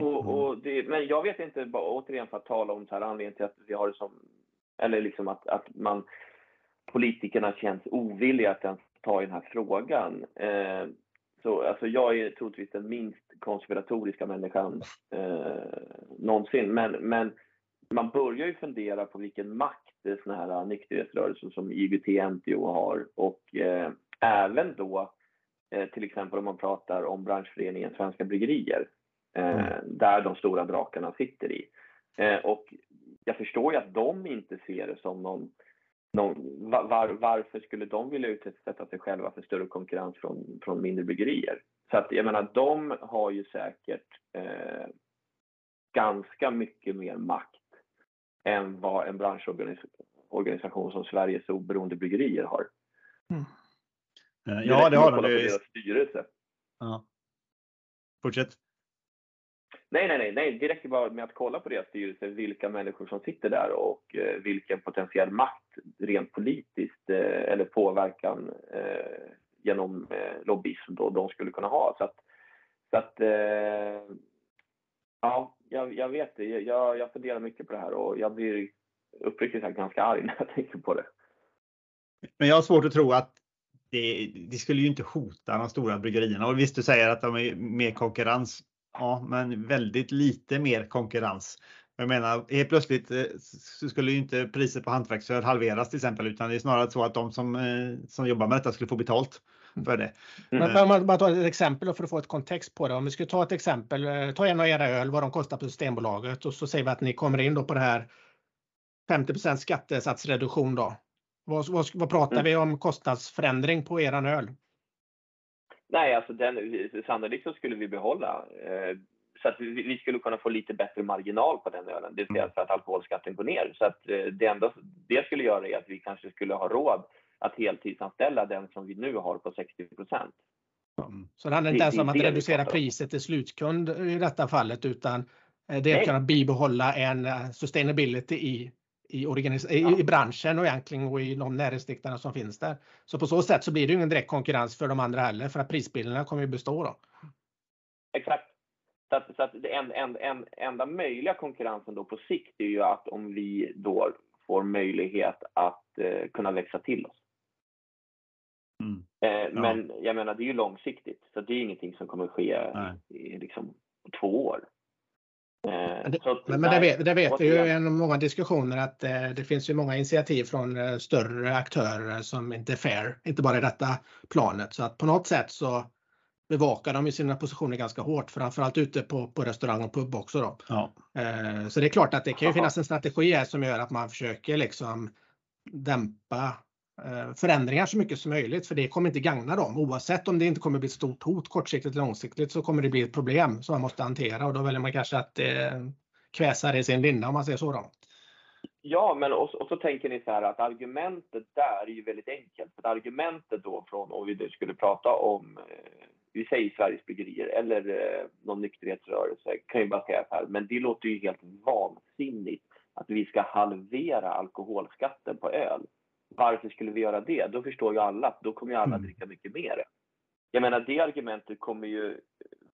Och, och det, men jag vet inte, bara återigen för att tala om så här, anledningen till att vi har det som, eller liksom att, att man, politikerna känns ovilliga att ens ta i den här frågan. Eh, så, alltså jag är troligtvis den minst konspiratoriska människan eh, någonsin, men, men man börjar ju fundera på vilken makt såna här nykterhetsrörelser som I O G T N T O har, och eh, även då eh, till exempel om man pratar om branschföreningen Svenska Bryggerier. Eh, där de stora drakarna sitter i. Eh, och jag förstår ju att de inte ser det som någon... någon var, varför skulle de vilja utsätta sig själva för större konkurrens från, från mindre bryggerier? Så att jag menar, de har ju säkert eh, ganska mycket mer makt än vad en branschorganisation som Sveriges oberoende bryggerier har. Mm. Ja, det har de. Det är... deras styrelse. Ja. Fortsätt. Nej, nej, nej, nej. Direkt bara med att kolla på deras styrelse, vilka människor som sitter där och eh, vilken potentiell makt rent politiskt eh, eller påverkan eh, genom eh, lobbyism då de skulle kunna ha. Så att, så att eh, ja, jag, jag vet det. Jag, jag funderar mycket på det här och jag blir uppriktigt sagt ganska arg när jag tänker på det. Men jag har svårt att tro att det, det skulle ju inte hota de stora bryggerierna. Och visst, du säger att de är mer konkurrens. Ja, men väldigt lite mer konkurrens. Jag menar, helt plötsligt så skulle ju inte priset på hantverksöl halveras till exempel, utan det är snarare så att de som, som jobbar med detta skulle få betalt för det. Mm. Men om man bara tar ett exempel för att få ett kontext på det. Om vi skulle ta ett exempel, ta en av era öl, vad de kostar på Systembolaget, och så säger vi att ni kommer in då på det här femtio procent skattesatsreduktion då. Vad, vad, vad pratar mm. vi om kostnadsförändring på eran öl? Nej, alltså den, sannolikt så skulle vi behålla. Eh, så att vi, vi skulle kunna få lite bättre marginal på den ölen. Det vill säga för att alkoholskatten går ner. Så att eh, det enda det skulle göra är att vi kanske skulle ha råd att heltidsanställa den som vi nu har på sextio procent. Mm. Så det handlar inte ens om att reducera priset till slutkund i detta fallet, utan det är att kunna bibehålla en sustainability i, i, organis- ja. i, i branschen och egentligen och i de näringsriktarna som finns där. Så på så sätt så blir det ju ingen direkt konkurrens för de andra heller, för att prisbilderna kommer ju bestå då. Exakt. Så att, så att det en, en, en, enda möjliga konkurrensen då på sikt är ju att om vi då får möjlighet att eh, kunna växa till oss. Mm. Eh, ja. Men jag menar, det är ju långsiktigt, så det är ingenting som kommer ske i, i liksom två år. Men det, så, men det vet, det vet vi ju genom många diskussioner att eh, det finns ju många initiativ från eh, större aktörer som inte är fair, inte bara i detta planet. Så att på något sätt så bevakar de ju sina positioner ganska hårt, framförallt ute på, på restaurang och pub också då. Ja. Eh, så det är klart att det kan ju finnas en strategi här som gör att man försöker liksom dämpa eh, förändringar så mycket som möjligt, för det kommer inte gagna dem. Oavsett om det inte kommer bli ett stort hot kortsiktigt eller långsiktigt, så kommer det bli ett problem som man måste hantera, och då väljer man kanske att eh, kväsa det i sin linda, om man säger så då. Ja, men och, och så tänker ni så här att argumentet där är ju väldigt enkelt. För argumentet då från om vi skulle prata om eh, vi säger Sveriges bryggerier eller eh, någon nykterhetsrörelse, kan ju bara säga så här, men det låter ju helt vansinnigt att vi ska halvera alkoholskatten på öl. Varför skulle vi göra det? Då förstår ju alla att då kommer ju alla dricka mycket mer. Jag menar, det argumentet kommer ju,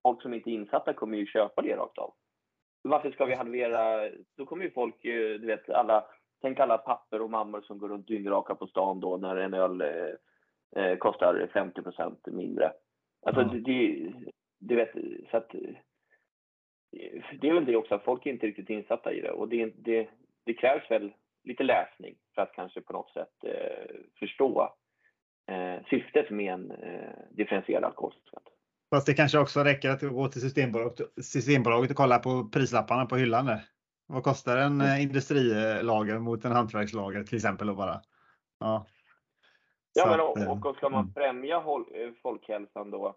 folk som inte är insatta kommer ju köpa det rakt av. Varför ska vi halvera? Då kommer ju folk, du vet, alla, tänk alla papper och mammor som går runt dyngraka på stan då när en öl eh, kostar femtio procent mindre. Alltså, mm. det, du vet, så att, det är väl det också, att folk är inte riktigt insatta i det, och det, det, det krävs väl lite läsning för att kanske på något sätt eh, förstå eh, syftet med en eh, differentierad alkoholskatt. Fast det kanske också räcker att gå till Systembolaget, systembolaget och kolla på prislapparna på hyllan där. Vad kostar en mm. industrilager mot en hantverkslager till exempel, och bara. Ja, ja men och, och, och ska man främja håll, folkhälsan då,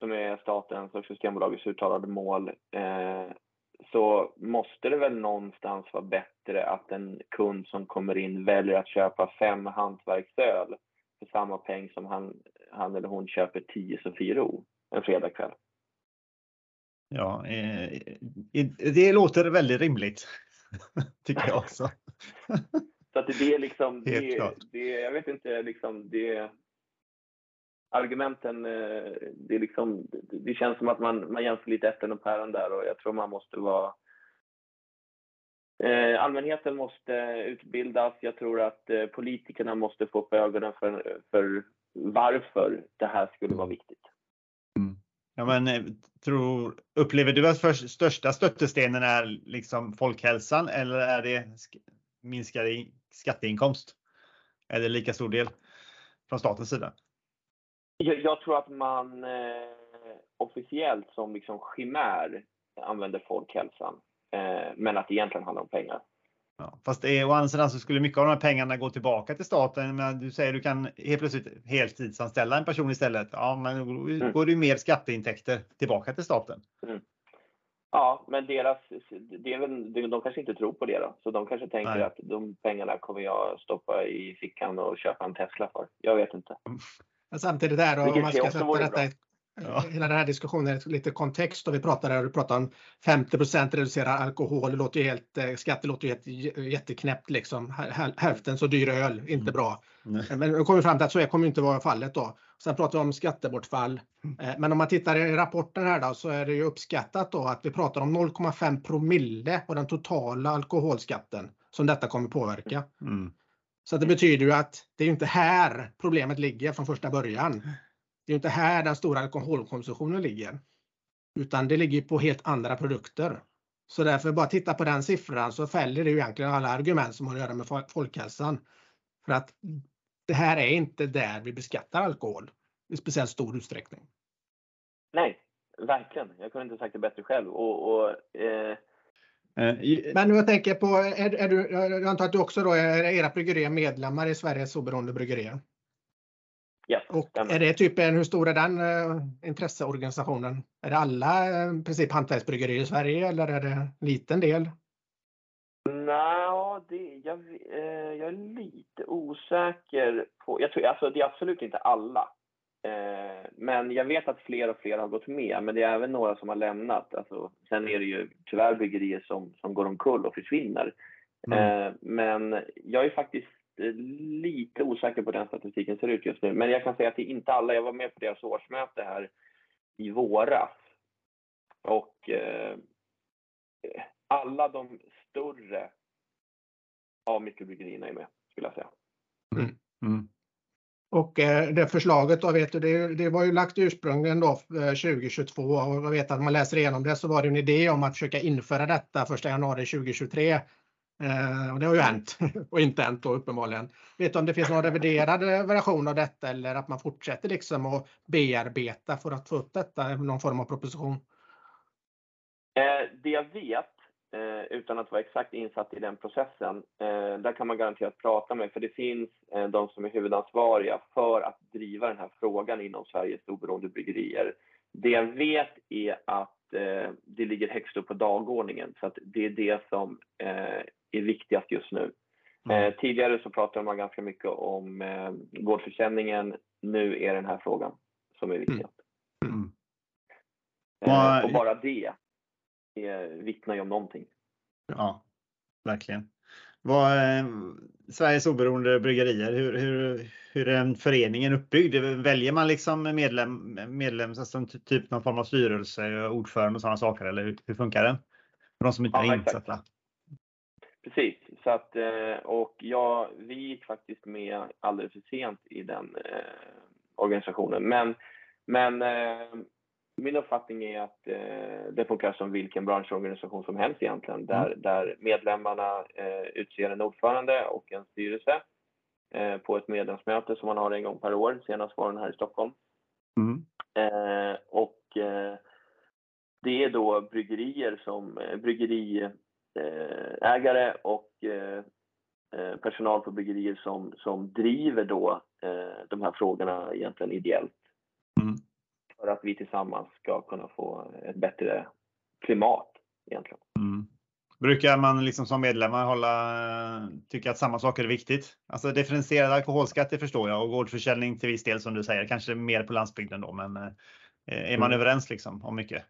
som är statens och Systembolagets uttalade mål, eh, så måste det väl någonstans vara bättre att en kund som kommer in väljer att köpa fem hantverksöl för samma peng som han, han eller hon köper tio Sofiero en fredagkväll. Ja, eh, det låter väldigt rimligt. tycker jag också. Så att det är liksom, det, det, jag vet inte, liksom det argumenten, det, liksom, det känns som att man, man jämför lite äpplen och päron där, och jag tror man måste vara, eh, allmänheten måste utbildas. Jag tror att eh, politikerna måste få upp ögonen för, för varför det här skulle vara viktigt. Mm. Ja, men tror, upplever du att för, största stöttestenen är liksom folkhälsan, eller är det minskad skatteinkomst? Eller lika stor del från statens sida? Jag, jag tror att man eh, officiellt som liksom chimär använder folkhälsan. Eh, men att det egentligen handlar om pengar. Ja, fast det är, å andra sidan så skulle mycket av de här pengarna gå tillbaka till staten. Men du säger att du kan helt plötsligt heltidsanställa en person istället. Ja, men då mm. går det ju mer skatteintäkter tillbaka till staten. Mm. Ja, men deras, det är väl, de kanske inte tror på det då. Så de kanske tänker Nej. att de pengarna kommer jag stoppa i fickan och köpa en Tesla för. Jag vet inte. Men samtidigt där, och om man ska sätta detta i ja. hela den här diskussionen i lite kontext, och vi pratar där, du pratar om femtio procent reducerad alkohol, det låter ju helt, skatte låter ju helt, jätteknäppt liksom, hälften så dyr öl, inte mm. bra. Nej. Men vi kommer fram till att så kommer inte vara fallet då. Sen pratar vi om skattebortfall, men om man tittar i rapporten här då, så är det ju uppskattat då att vi pratar om noll komma fem promille på den totala alkoholskatten som detta kommer påverka. Mm. Så det betyder ju att det är ju inte här problemet ligger från första början. Det är ju inte här den stora alkoholkonsumtionen ligger. Utan det ligger på helt andra produkter. Så därför bara titta på den siffran, så fäller det ju egentligen alla argument som har att göra med folkhälsan. För att det här är inte där vi beskattar alkohol i speciellt stor utsträckning. Nej, verkligen. Jag kunde inte sagt det bättre själv. Och... och eh... Men jag tänker på, är, är du, jag antar att du också då är era bryggerier medlemmar i Sveriges oberoende bryggerier? Ja. Och är det typ en, hur stor är den uh, intresseorganisationen? Är det alla uh, princip hantverksbryggerier i Sverige, eller är det en liten del? Nej, det, jag, eh, jag är lite osäker på, jag tror, alltså det är absolut inte alla. Men jag vet att fler och fler har gått med, men det är även några som har lämnat. Alltså, sen är det ju tyvärr bryggerier som, som går omkull och försvinner. Mm. Men jag är faktiskt lite osäker på den statistiken ser ut just nu. Men jag kan säga att det är inte alla. Jag var med på deras årsmöte här i våras. Och eh, alla de större av mikrobryggerierna är med, skulle jag säga. Mm. Mm. Och det förslaget då, vet du, det, det var ju lagt ursprungligen då tjugo tjugotvå, och jag vet att man läser igenom det, så var det en idé om att försöka införa detta första januari tjugo tjugotre. Eh, och det har ju hänt och inte hänt då uppenbarligen. Vet du om det finns någon reviderad version av detta, eller att man fortsätter liksom att bearbeta för att få upp detta i någon form av proposition? Eh, det jag vet, Eh, utan att vara exakt insatt i den processen, eh, där kan man garanterat prata med, för det finns eh, de som är huvudansvariga för att driva den här frågan inom Sveriges oberoende bryggerier. Det jag vet är att eh, det ligger högst upp på dagordningen, så att det är det som eh, är viktigast just nu. Mm. Eh, tidigare så pratade man ganska mycket om eh, gårdsförsäljningen, nu är den här frågan som är viktigast. Mm. Eh, och bara det vittnar ju om någonting. Ja, verkligen. Vad, eh, Sveriges oberoende bryggerier, hur, hur, hur är föreningen uppbyggd? Väljer man liksom medlem, medlem som typ någon form av styrelse, ordförande och sådana saker, eller hur, hur funkar den? För de som inte ja, är insatta. Precis, så att, och jag, vi gick faktiskt med alldeles för sent i den eh, organisationen, men men eh, min uppfattning är att eh, det funkar som vilken branschorganisation som helst egentligen. Där, mm. där medlemmarna eh, utser en ordförande och en styrelse eh, på ett medlemsmöte som man har en gång per år. Senast var den här i Stockholm. Mm. Eh, och eh, det är då bryggerier som eh, bryggeriägare och eh, personal på bryggerier som, som driver då eh, de här frågorna egentligen ideellt. Mm. För att vi tillsammans ska kunna få ett bättre klimat egentligen. Mm. Brukar man liksom som medlemmar hålla, tycka att samma saker är viktigt? Alltså differentierad alkoholskatt, det förstår jag. Och gårdsförsäljning till viss del som du säger. Kanske mer på landsbygden då. Men är man mm. överens liksom om mycket?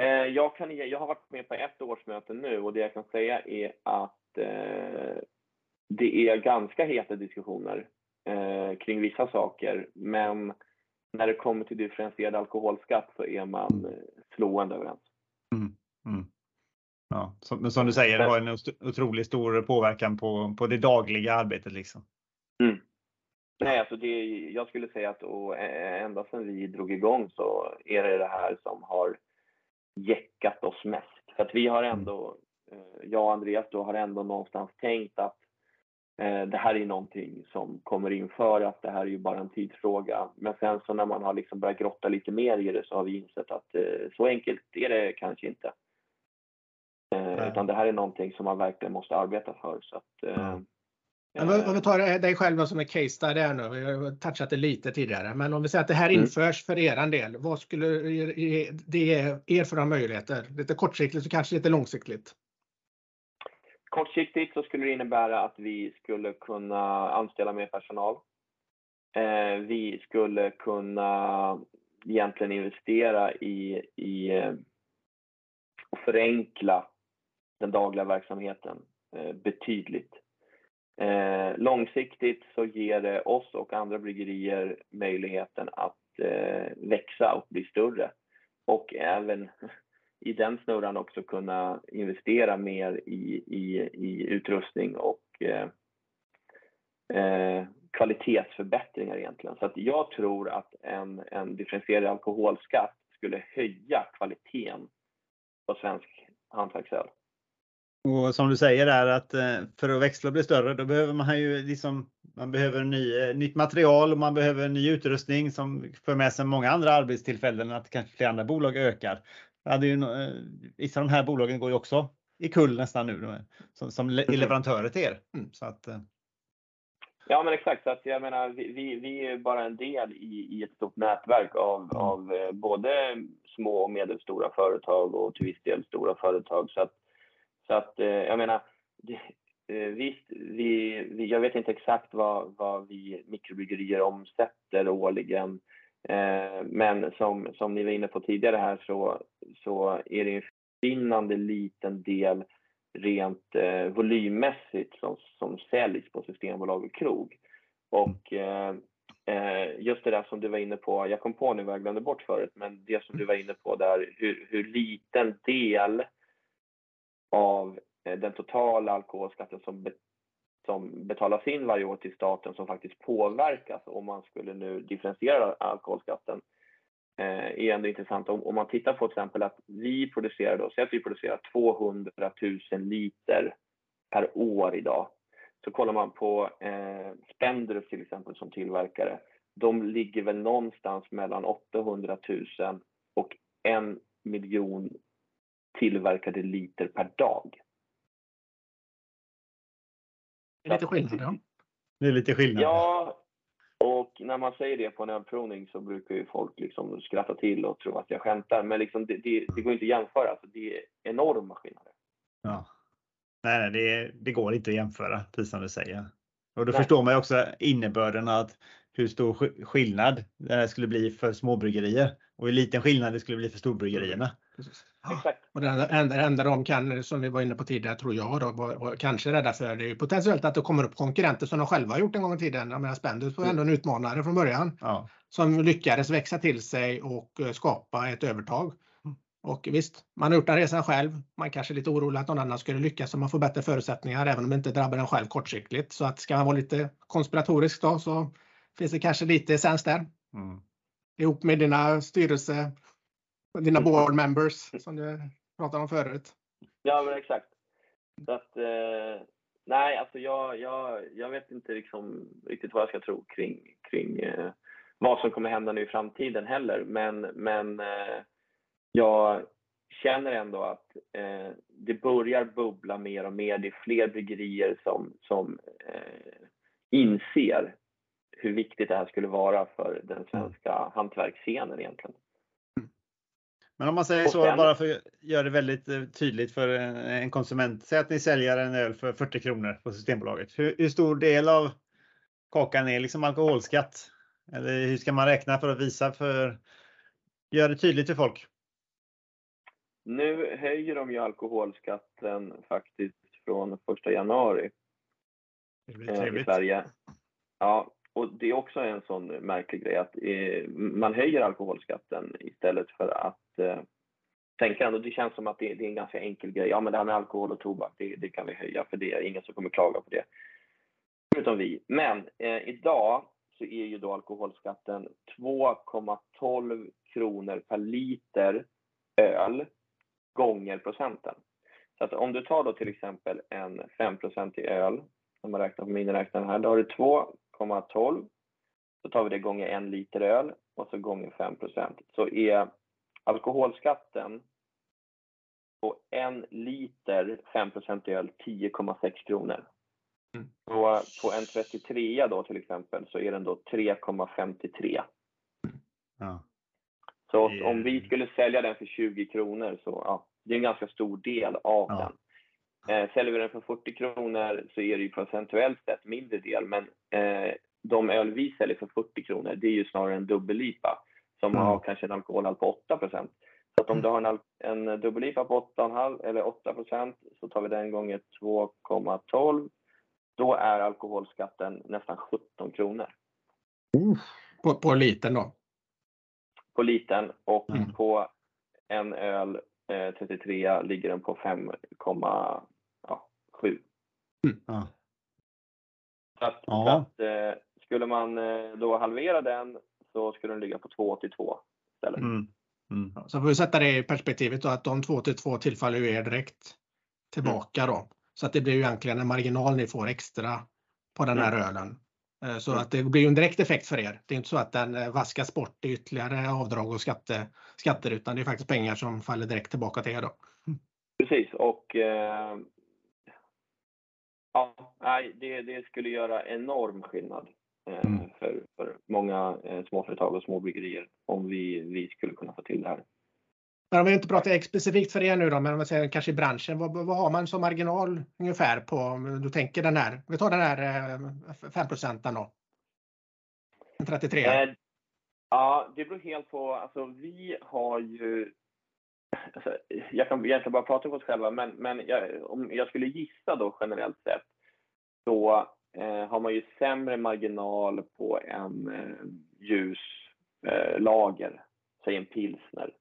Eh, jag, kan, jag har varit med på ett årsmöte nu, och det jag kan säga är att eh, det är ganska heta diskussioner eh, kring vissa saker. Men när det kommer till differentierad alkoholskatt så är man mm. slående överens. Mm. Mm. Ja, som, som du säger, det har en otroligt stor påverkan på, på det dagliga arbetet liksom. Mm. Nej, alltså det, jag skulle säga att och ända sedan vi drog igång så är det det här som har jäckat oss mest. För att vi har ändå, jag och Andreas då, har ändå någonstans tänkt att eh, det här är någonting som kommer införas, det här är ju bara en tidsfråga. Men sen så när man har liksom börjat grotta lite mer i det så har vi insett att eh, så enkelt är det kanske inte. Eh, utan det här är någonting som man verkligen måste arbeta för. Så att... Eh, Om vi tar dig själv som är case study här nu, vi har touchat det lite tidigare, men om vi säger att det här införs för er del, vad skulle det ge er för möjligheter? Lite kortsiktigt och kanske lite långsiktigt? Kortsiktigt så skulle det innebära att vi skulle kunna anställa mer personal. Vi skulle kunna egentligen investera i, i och förenkla den dagliga verksamheten betydligt. Eh, långsiktigt så ger det oss och andra bryggerier möjligheten att eh, växa och bli större. Och även i den snurran också kunna investera mer i, i, i utrustning och eh, eh, kvalitetsförbättringar egentligen. Så att jag tror att en, en differentierad alkoholskatt skulle höja kvaliteten på svensk hantverksöl. Och som du säger där, att för att växla och bli större, då behöver man ju liksom, man behöver ny, nytt material och man behöver ny utrustning som för med sig många andra arbetstillfällen, att kanske fler andra bolag ökar. Ja, det är ju, vissa av de här bolagen går ju också i kull nästan nu, som, som leverantörer till er. Mm, så att, ja men exakt, så att jag menar, vi, vi är bara en del i, i ett stort nätverk av, mm. av både små och medelstora företag och till viss del stora företag, så att Så att, jag menar, visst, vi, vi, jag vet inte exakt vad, vad vi mikrobryggerier omsätter årligen. Eh, men som, som ni var inne på tidigare här så, så är det en försvinnande liten del rent eh, volymmässigt som, som säljs på Systembolag och krog. Och eh, just det där som du var inne på, jag kom på nu vad jag glömde bort förut, men det som du var inne på där, hur, hur liten del av den totala alkoholskatten som, be, som betalas in varje år till staten som faktiskt påverkas om man skulle nu differentiera alkoholskatten eh, är ändå intressant. Om, om man tittar på till exempel att vi producerar då, så att vi producerar tvåhundratusen liter per år idag. Så kollar man på eh, Spendrup till exempel som tillverkare. De ligger väl någonstans mellan åttahundratusen och en miljon tillverkade liter per dag. Det är lite skillnad, ja. Det är lite skillnad. Ja, och när man säger det på en ölprovning så brukar ju folk liksom skratta till och tro att jag skämtar. Men liksom det, det, det går inte att jämföra. Alltså det är enorma skillnader. Ja. Nej, det, det går inte att jämföra, precis som du säger. Och då nej. Förstår man ju också innebörden att hur stor skillnad det skulle bli för småbryggerier och hur liten skillnad det skulle bli för storbryggerierna. Precis. Exakt. Och det enda, enda de kan, som vi var inne på tidigare tror jag, då, var, var kanske rädda för det är ju potentiellt att det kommer upp konkurrenter som de själva har gjort en gång i tiden. Jag menar Spendrup var ändå en utmanare från början ja. Som lyckades växa till sig och skapa ett övertag. Och visst, man har gjort den resan själv. Man kanske är lite orolig att någon annan skulle lyckas så man får bättre förutsättningar även om det inte drabbar en själv kortsiktigt. Så att ska man vara lite konspiratorisk då så finns det kanske lite sens där. Mm. Ihop med dina styrelse, dina board members som du pratade om förut. Ja, men exakt. Så att, eh, nej, alltså jag, jag, jag vet inte liksom riktigt vad jag ska tro kring, kring eh, vad som kommer hända nu i framtiden heller. Men, men eh, jag känner ändå att eh, det börjar bubbla mer och mer. Det är fler bryggerier som, som eh, inser hur viktigt det här skulle vara för den svenska hantverksscenen egentligen. Men om man säger så, bara för att göra det väldigt tydligt för en konsument. Säg att ni säljer en öl för fyrtio kronor på Systembolaget. Hur, hur stor del av kakan är liksom alkoholskatt? Eller hur ska man räkna för att visa för, göra det tydligt för folk? Nu höjer de ju alkoholskatten faktiskt från första januari. Det blir trevligt. I Sverige. Ja, och det är också en sån märklig grej att eh, man höjer alkoholskatten istället för att eh, tänka ändå. Det känns som att det, det är en ganska enkel grej. Ja, men det här med alkohol och tobak, det, det kan vi höja för det är ingen som kommer klaga på det. Förutom vi. Men eh, idag så är ju då alkoholskatten två komma tolv kronor per liter öl gånger procenten. Så att om du tar då till exempel en fem procentig öl, om man räknar på miniräknaren här, då har du två komma tolv. Så tar vi det gånger en liter öl och så gånger fem procent. Så är alkoholskatten på en liter fem procentig öl tio komma sex kronor. Mm. Och på en trettiotre då till exempel så är den då tre komma femtiotre. Ja. Så att om vi skulle sälja den för tjugo kronor så ja, det är en ganska stor del av ja. den. Eh, säljer vi den för fyrtio kronor så är det ju procentuellt sett mindre del. Men eh, de öl vi säljer för fyrtio kronor, det är ju snarare en dubbellipa som mm. har kanske en alkoholhalt på åtta procent. Så att om du har en, en dubbellipa på åtta komma fem eller åtta procent så tar vi den gånger två komma tolv. Då är alkoholskatten nästan sjutton kronor. Uh, på, på liten då? På liten och mm. på en öl eh, trettiotre ligger den på fem komma sju. Ja, mm. ah. Så att, ah. så att eh, skulle man eh, då halvera den så skulle den ligga på två åttiotvå istället. Mm. Mm. Så får vi sätta det i perspektivet då att de två åttiotvå tillfaller ju er direkt tillbaka mm. då. Så att det blir ju egentligen en marginal ni får extra på den här mm. ölen. Så att det blir ju en direkt effekt för er. Det är inte så att den vaskas bort i ytterligare avdrag och skatte, skatter utan det är faktiskt pengar som faller direkt tillbaka till er då. Precis och eh, ja, nej, det, det skulle göra enorm skillnad eh, mm. för, för många eh, småföretag och småbryggerier om vi, vi skulle kunna få till det här. Men om vi inte pratar specifikt för er nu då, men om man säger kanske i branschen, vad, vad har man som marginal ungefär på, du tänker den här, vi tar den här fem procenten då, trettiotre. Eh, ja, det beror helt på, alltså vi har ju, alltså, jag kan egentligen bara prata om oss själva, men, men jag, om jag skulle gissa då generellt sett, så eh, har man ju sämre marginal på en eh, ljus eh, lager, säg en pilsner.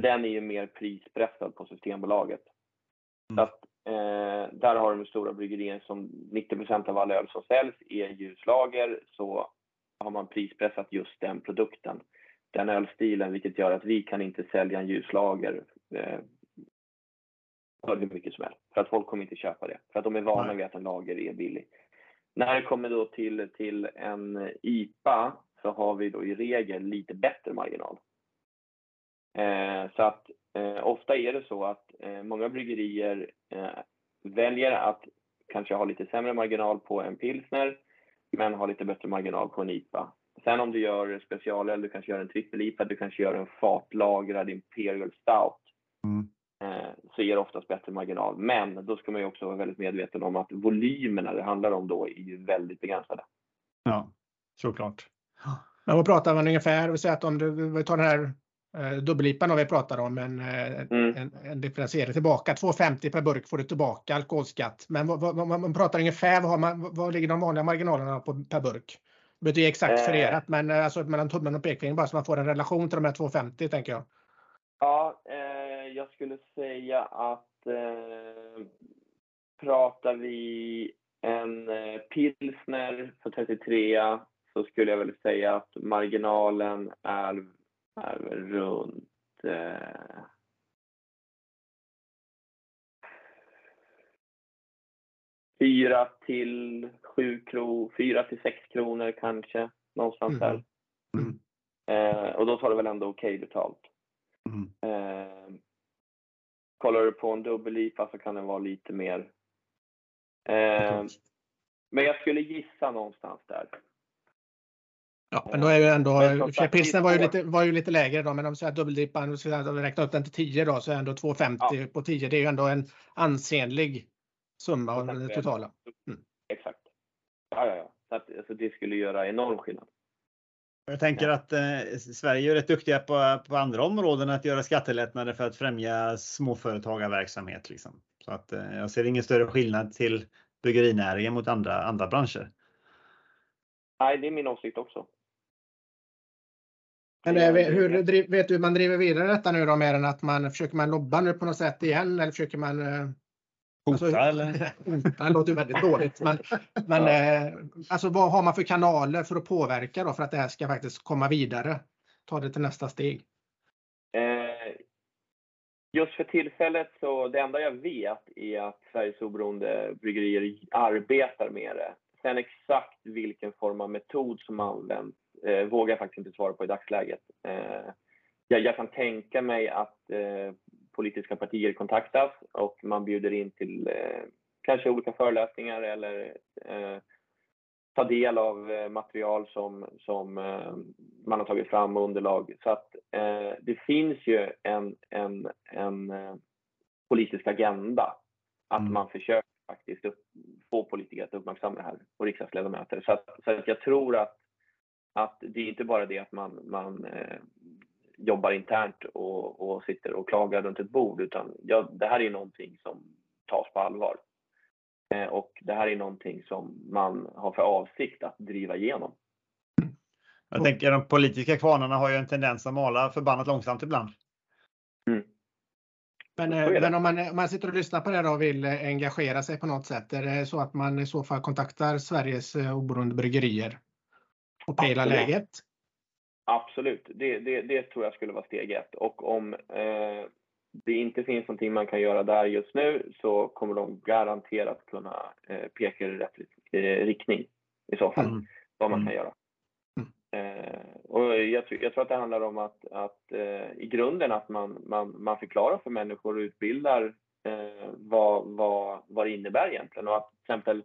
Den är ju mer prispressad på Systembolaget. Mm. Så att, eh, där har de stora bryggerier som nittio procent av all öl som säljs är ljuslager. Så har man prispressat just den produkten. Den ölstilen vilket gör att vi kan inte sälja en ljuslager eh, för hur mycket som helst. För att folk kommer inte köpa det. För att de är vana vid att en lager är billig. När det kommer då till, till en I P A så har vi då i regel lite bättre marginal. Eh, så att eh, ofta är det så att eh, många bryggerier eh, väljer att kanske ha lite sämre marginal på en pilsner men ha lite bättre marginal på en I P A. Sen om du gör specialöl, du kanske gör en trippel I P A, du kanske gör en fatlagrad Imperial Stout mm. eh, så ger det oftast bättre marginal. Men då ska man ju också vara väldigt medveten om att volymerna det handlar om då är ju väldigt begränsade. Ja, såklart. Men vad pratar man ungefär? Vi säger att om du tar den här dubbellipan har vi pratat om, men mm. en, en differentiering tillbaka. två femtio per burk får du tillbaka alkoholskatt. Men vad, vad, man pratar ungefär, vad, har man, vad ligger de vanliga marginalerna på per burk? Det betyder exakt för er, men alltså, mellan tummen och pekfingern bara så man får en relation till de här två femtio tänker jag. Ja, eh, jag skulle säga att eh, pratar vi en pilsner för trettiotre så skulle jag väl säga att marginalen är är runt eh, fyra till sju kronor, fyra till sex kronor kanske någonstans där. Mm. Mm. Eh, och då tar det väl ändå okej okay betalt. Mm. Eh, kollar du på en dubbellipa så kan den vara lite mer. Eh, men jag skulle gissa någonstans där. Ja, men då är ju ändå, pilsen var ju lite, var ju lite lägre då, men om så här dubbeldippan, om vi räknar upp den till tio då, så är ändå två femtio ja. På tio, det är ju ändå en ansenlig summa av den totala. Mm. Exakt. Ja, ja, ja. Så att, alltså, det skulle göra enorm skillnad. Jag tänker att eh, Sverige är rätt duktiga på, på andra områden att göra skattelättnader för att främja småföretagarverksamhet. Liksom. Så att eh, jag ser ingen större skillnad till bryggerinäringen mot andra, andra branscher. Nej, det är min åsikt också. Eller, hur, vet du hur man driver vidare detta nu då, mer än att man försöker man lobba nu på något sätt igen, eller försöker man hota, alltså, eller? Det låter ju väldigt dåligt, men, men ja. Alltså, vad har man för kanaler för att påverka då, för att det här ska faktiskt komma vidare, ta det till nästa steg? Eh, just för tillfället så det enda jag vet är att Sveriges oberoende bryggerier arbetar med det. Sen exakt vilken form av metod som används eh, vågar jag faktiskt inte svara på i dagsläget. Eh, jag, jag kan tänka mig att eh, politiska partier kontaktas och man bjuder in till eh, kanske olika föreläsningar eller eh, ta del av eh, material som, som eh, man har tagit fram och underlag. Så att eh, det finns ju en, en, en eh, politisk agenda att mm. man försöker faktiskt upp, få politiker att uppmärksamma det här och riksdagsledamöter. Så att, så att jag tror att, att det är inte bara det att man, man eh, jobbar internt och, och sitter och klagar runt ett bord, utan ja, det här är någonting som tas på allvar. Eh, och det här är någonting som man har för avsikt att driva igenom. Jag tänker de politiska kvarnarna har ju en tendens att mala förbannat långsamt ibland. Mm. Men, men om, man, om man sitter och lyssnar på det då och vill engagera sig på något sätt, är det så att man i så fall kontaktar Sveriges oberoende bryggerier och pejlar läget? Absolut, det, det, det tror jag skulle vara steg ett. Och om eh, det inte finns någonting man kan göra där just nu, så kommer de garanterat kunna eh, peka i rätt eh, riktning i så fall, mm. vad man kan göra. Och jag tror, jag tror att det handlar om att, att eh, i grunden att man, man, man förklarar för människor och utbildar eh, vad, vad, vad det innebär egentligen. Och att till exempel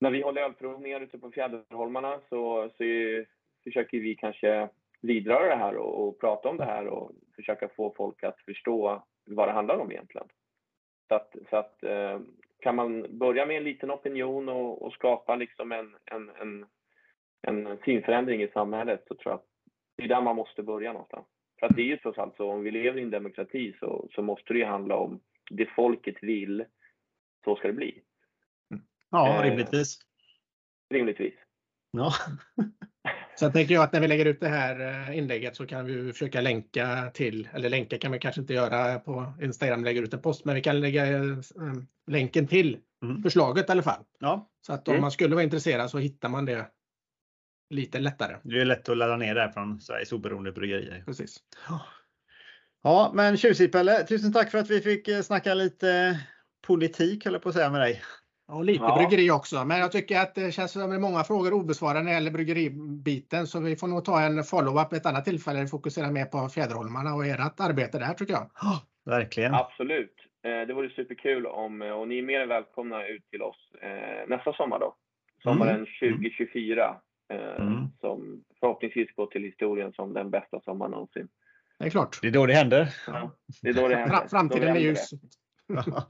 när vi håller ölprovningar ute på Fjäderholmarna så, så ju, försöker vi kanske vidröra det här och, och prata om det här och försöka få folk att förstå vad det handlar om egentligen. Så att, så att eh, kan man börja med en liten opinion och, och skapa liksom en, en, en en synförändring i samhället, så tror jag att det är där man måste börja någonstans. För att det är ju trots allt så, om vi lever i en demokrati så, så måste det ju handla om det folket vill, så ska det bli. Ja, rimligtvis. Eh, rimligtvis. Ja. Så jag tänker jag att när vi lägger ut det här inlägget så kan vi försöka länka till, eller länka kan vi kanske inte göra på Instagram, lägger ut en post, men vi kan lägga länken till mm. förslaget i alla fall. Ja. Så att om mm. man skulle vara intresserad så hittar man det lite lättare. Det är lätt att ladda ner där från Sveriges oberoende bryggerier. Precis. Ja, men tjusigt Pelle, tusen tack för att vi fick snacka lite politik, höll jag på att säga, med dig. Ja, lite ja. Bryggeri också. Men jag tycker att det känns som det är många frågor obesvarade när det gäller bryggeribiten. Så vi får nog ta en follow-up ett annat tillfälle och fokusera mer på Fjäderholmarna och ert arbete där, tycker jag. Ja, verkligen. Absolut. Det vore superkul om, och ni är mer än välkomna ut till oss nästa sommar då. Sommaren mm. tjugo tjugofyra. Mm. Som förhoppningsvis går till historien som den bästa sommaren någonsin. Det är klart. Det är då det händer. Ja, det är då det händer. Framtiden är ljus. Ja,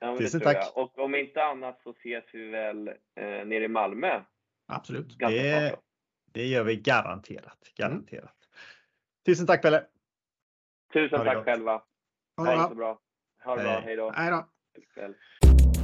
men det tror jag. Och om inte annat så ses vi väl eh, nere i Malmö. Absolut. Det, det gör vi garanterat. garanterat. Mm. Tusen tack Pelle. Tusen tack själva. Ha det så bra. Ha det bra. Hej då.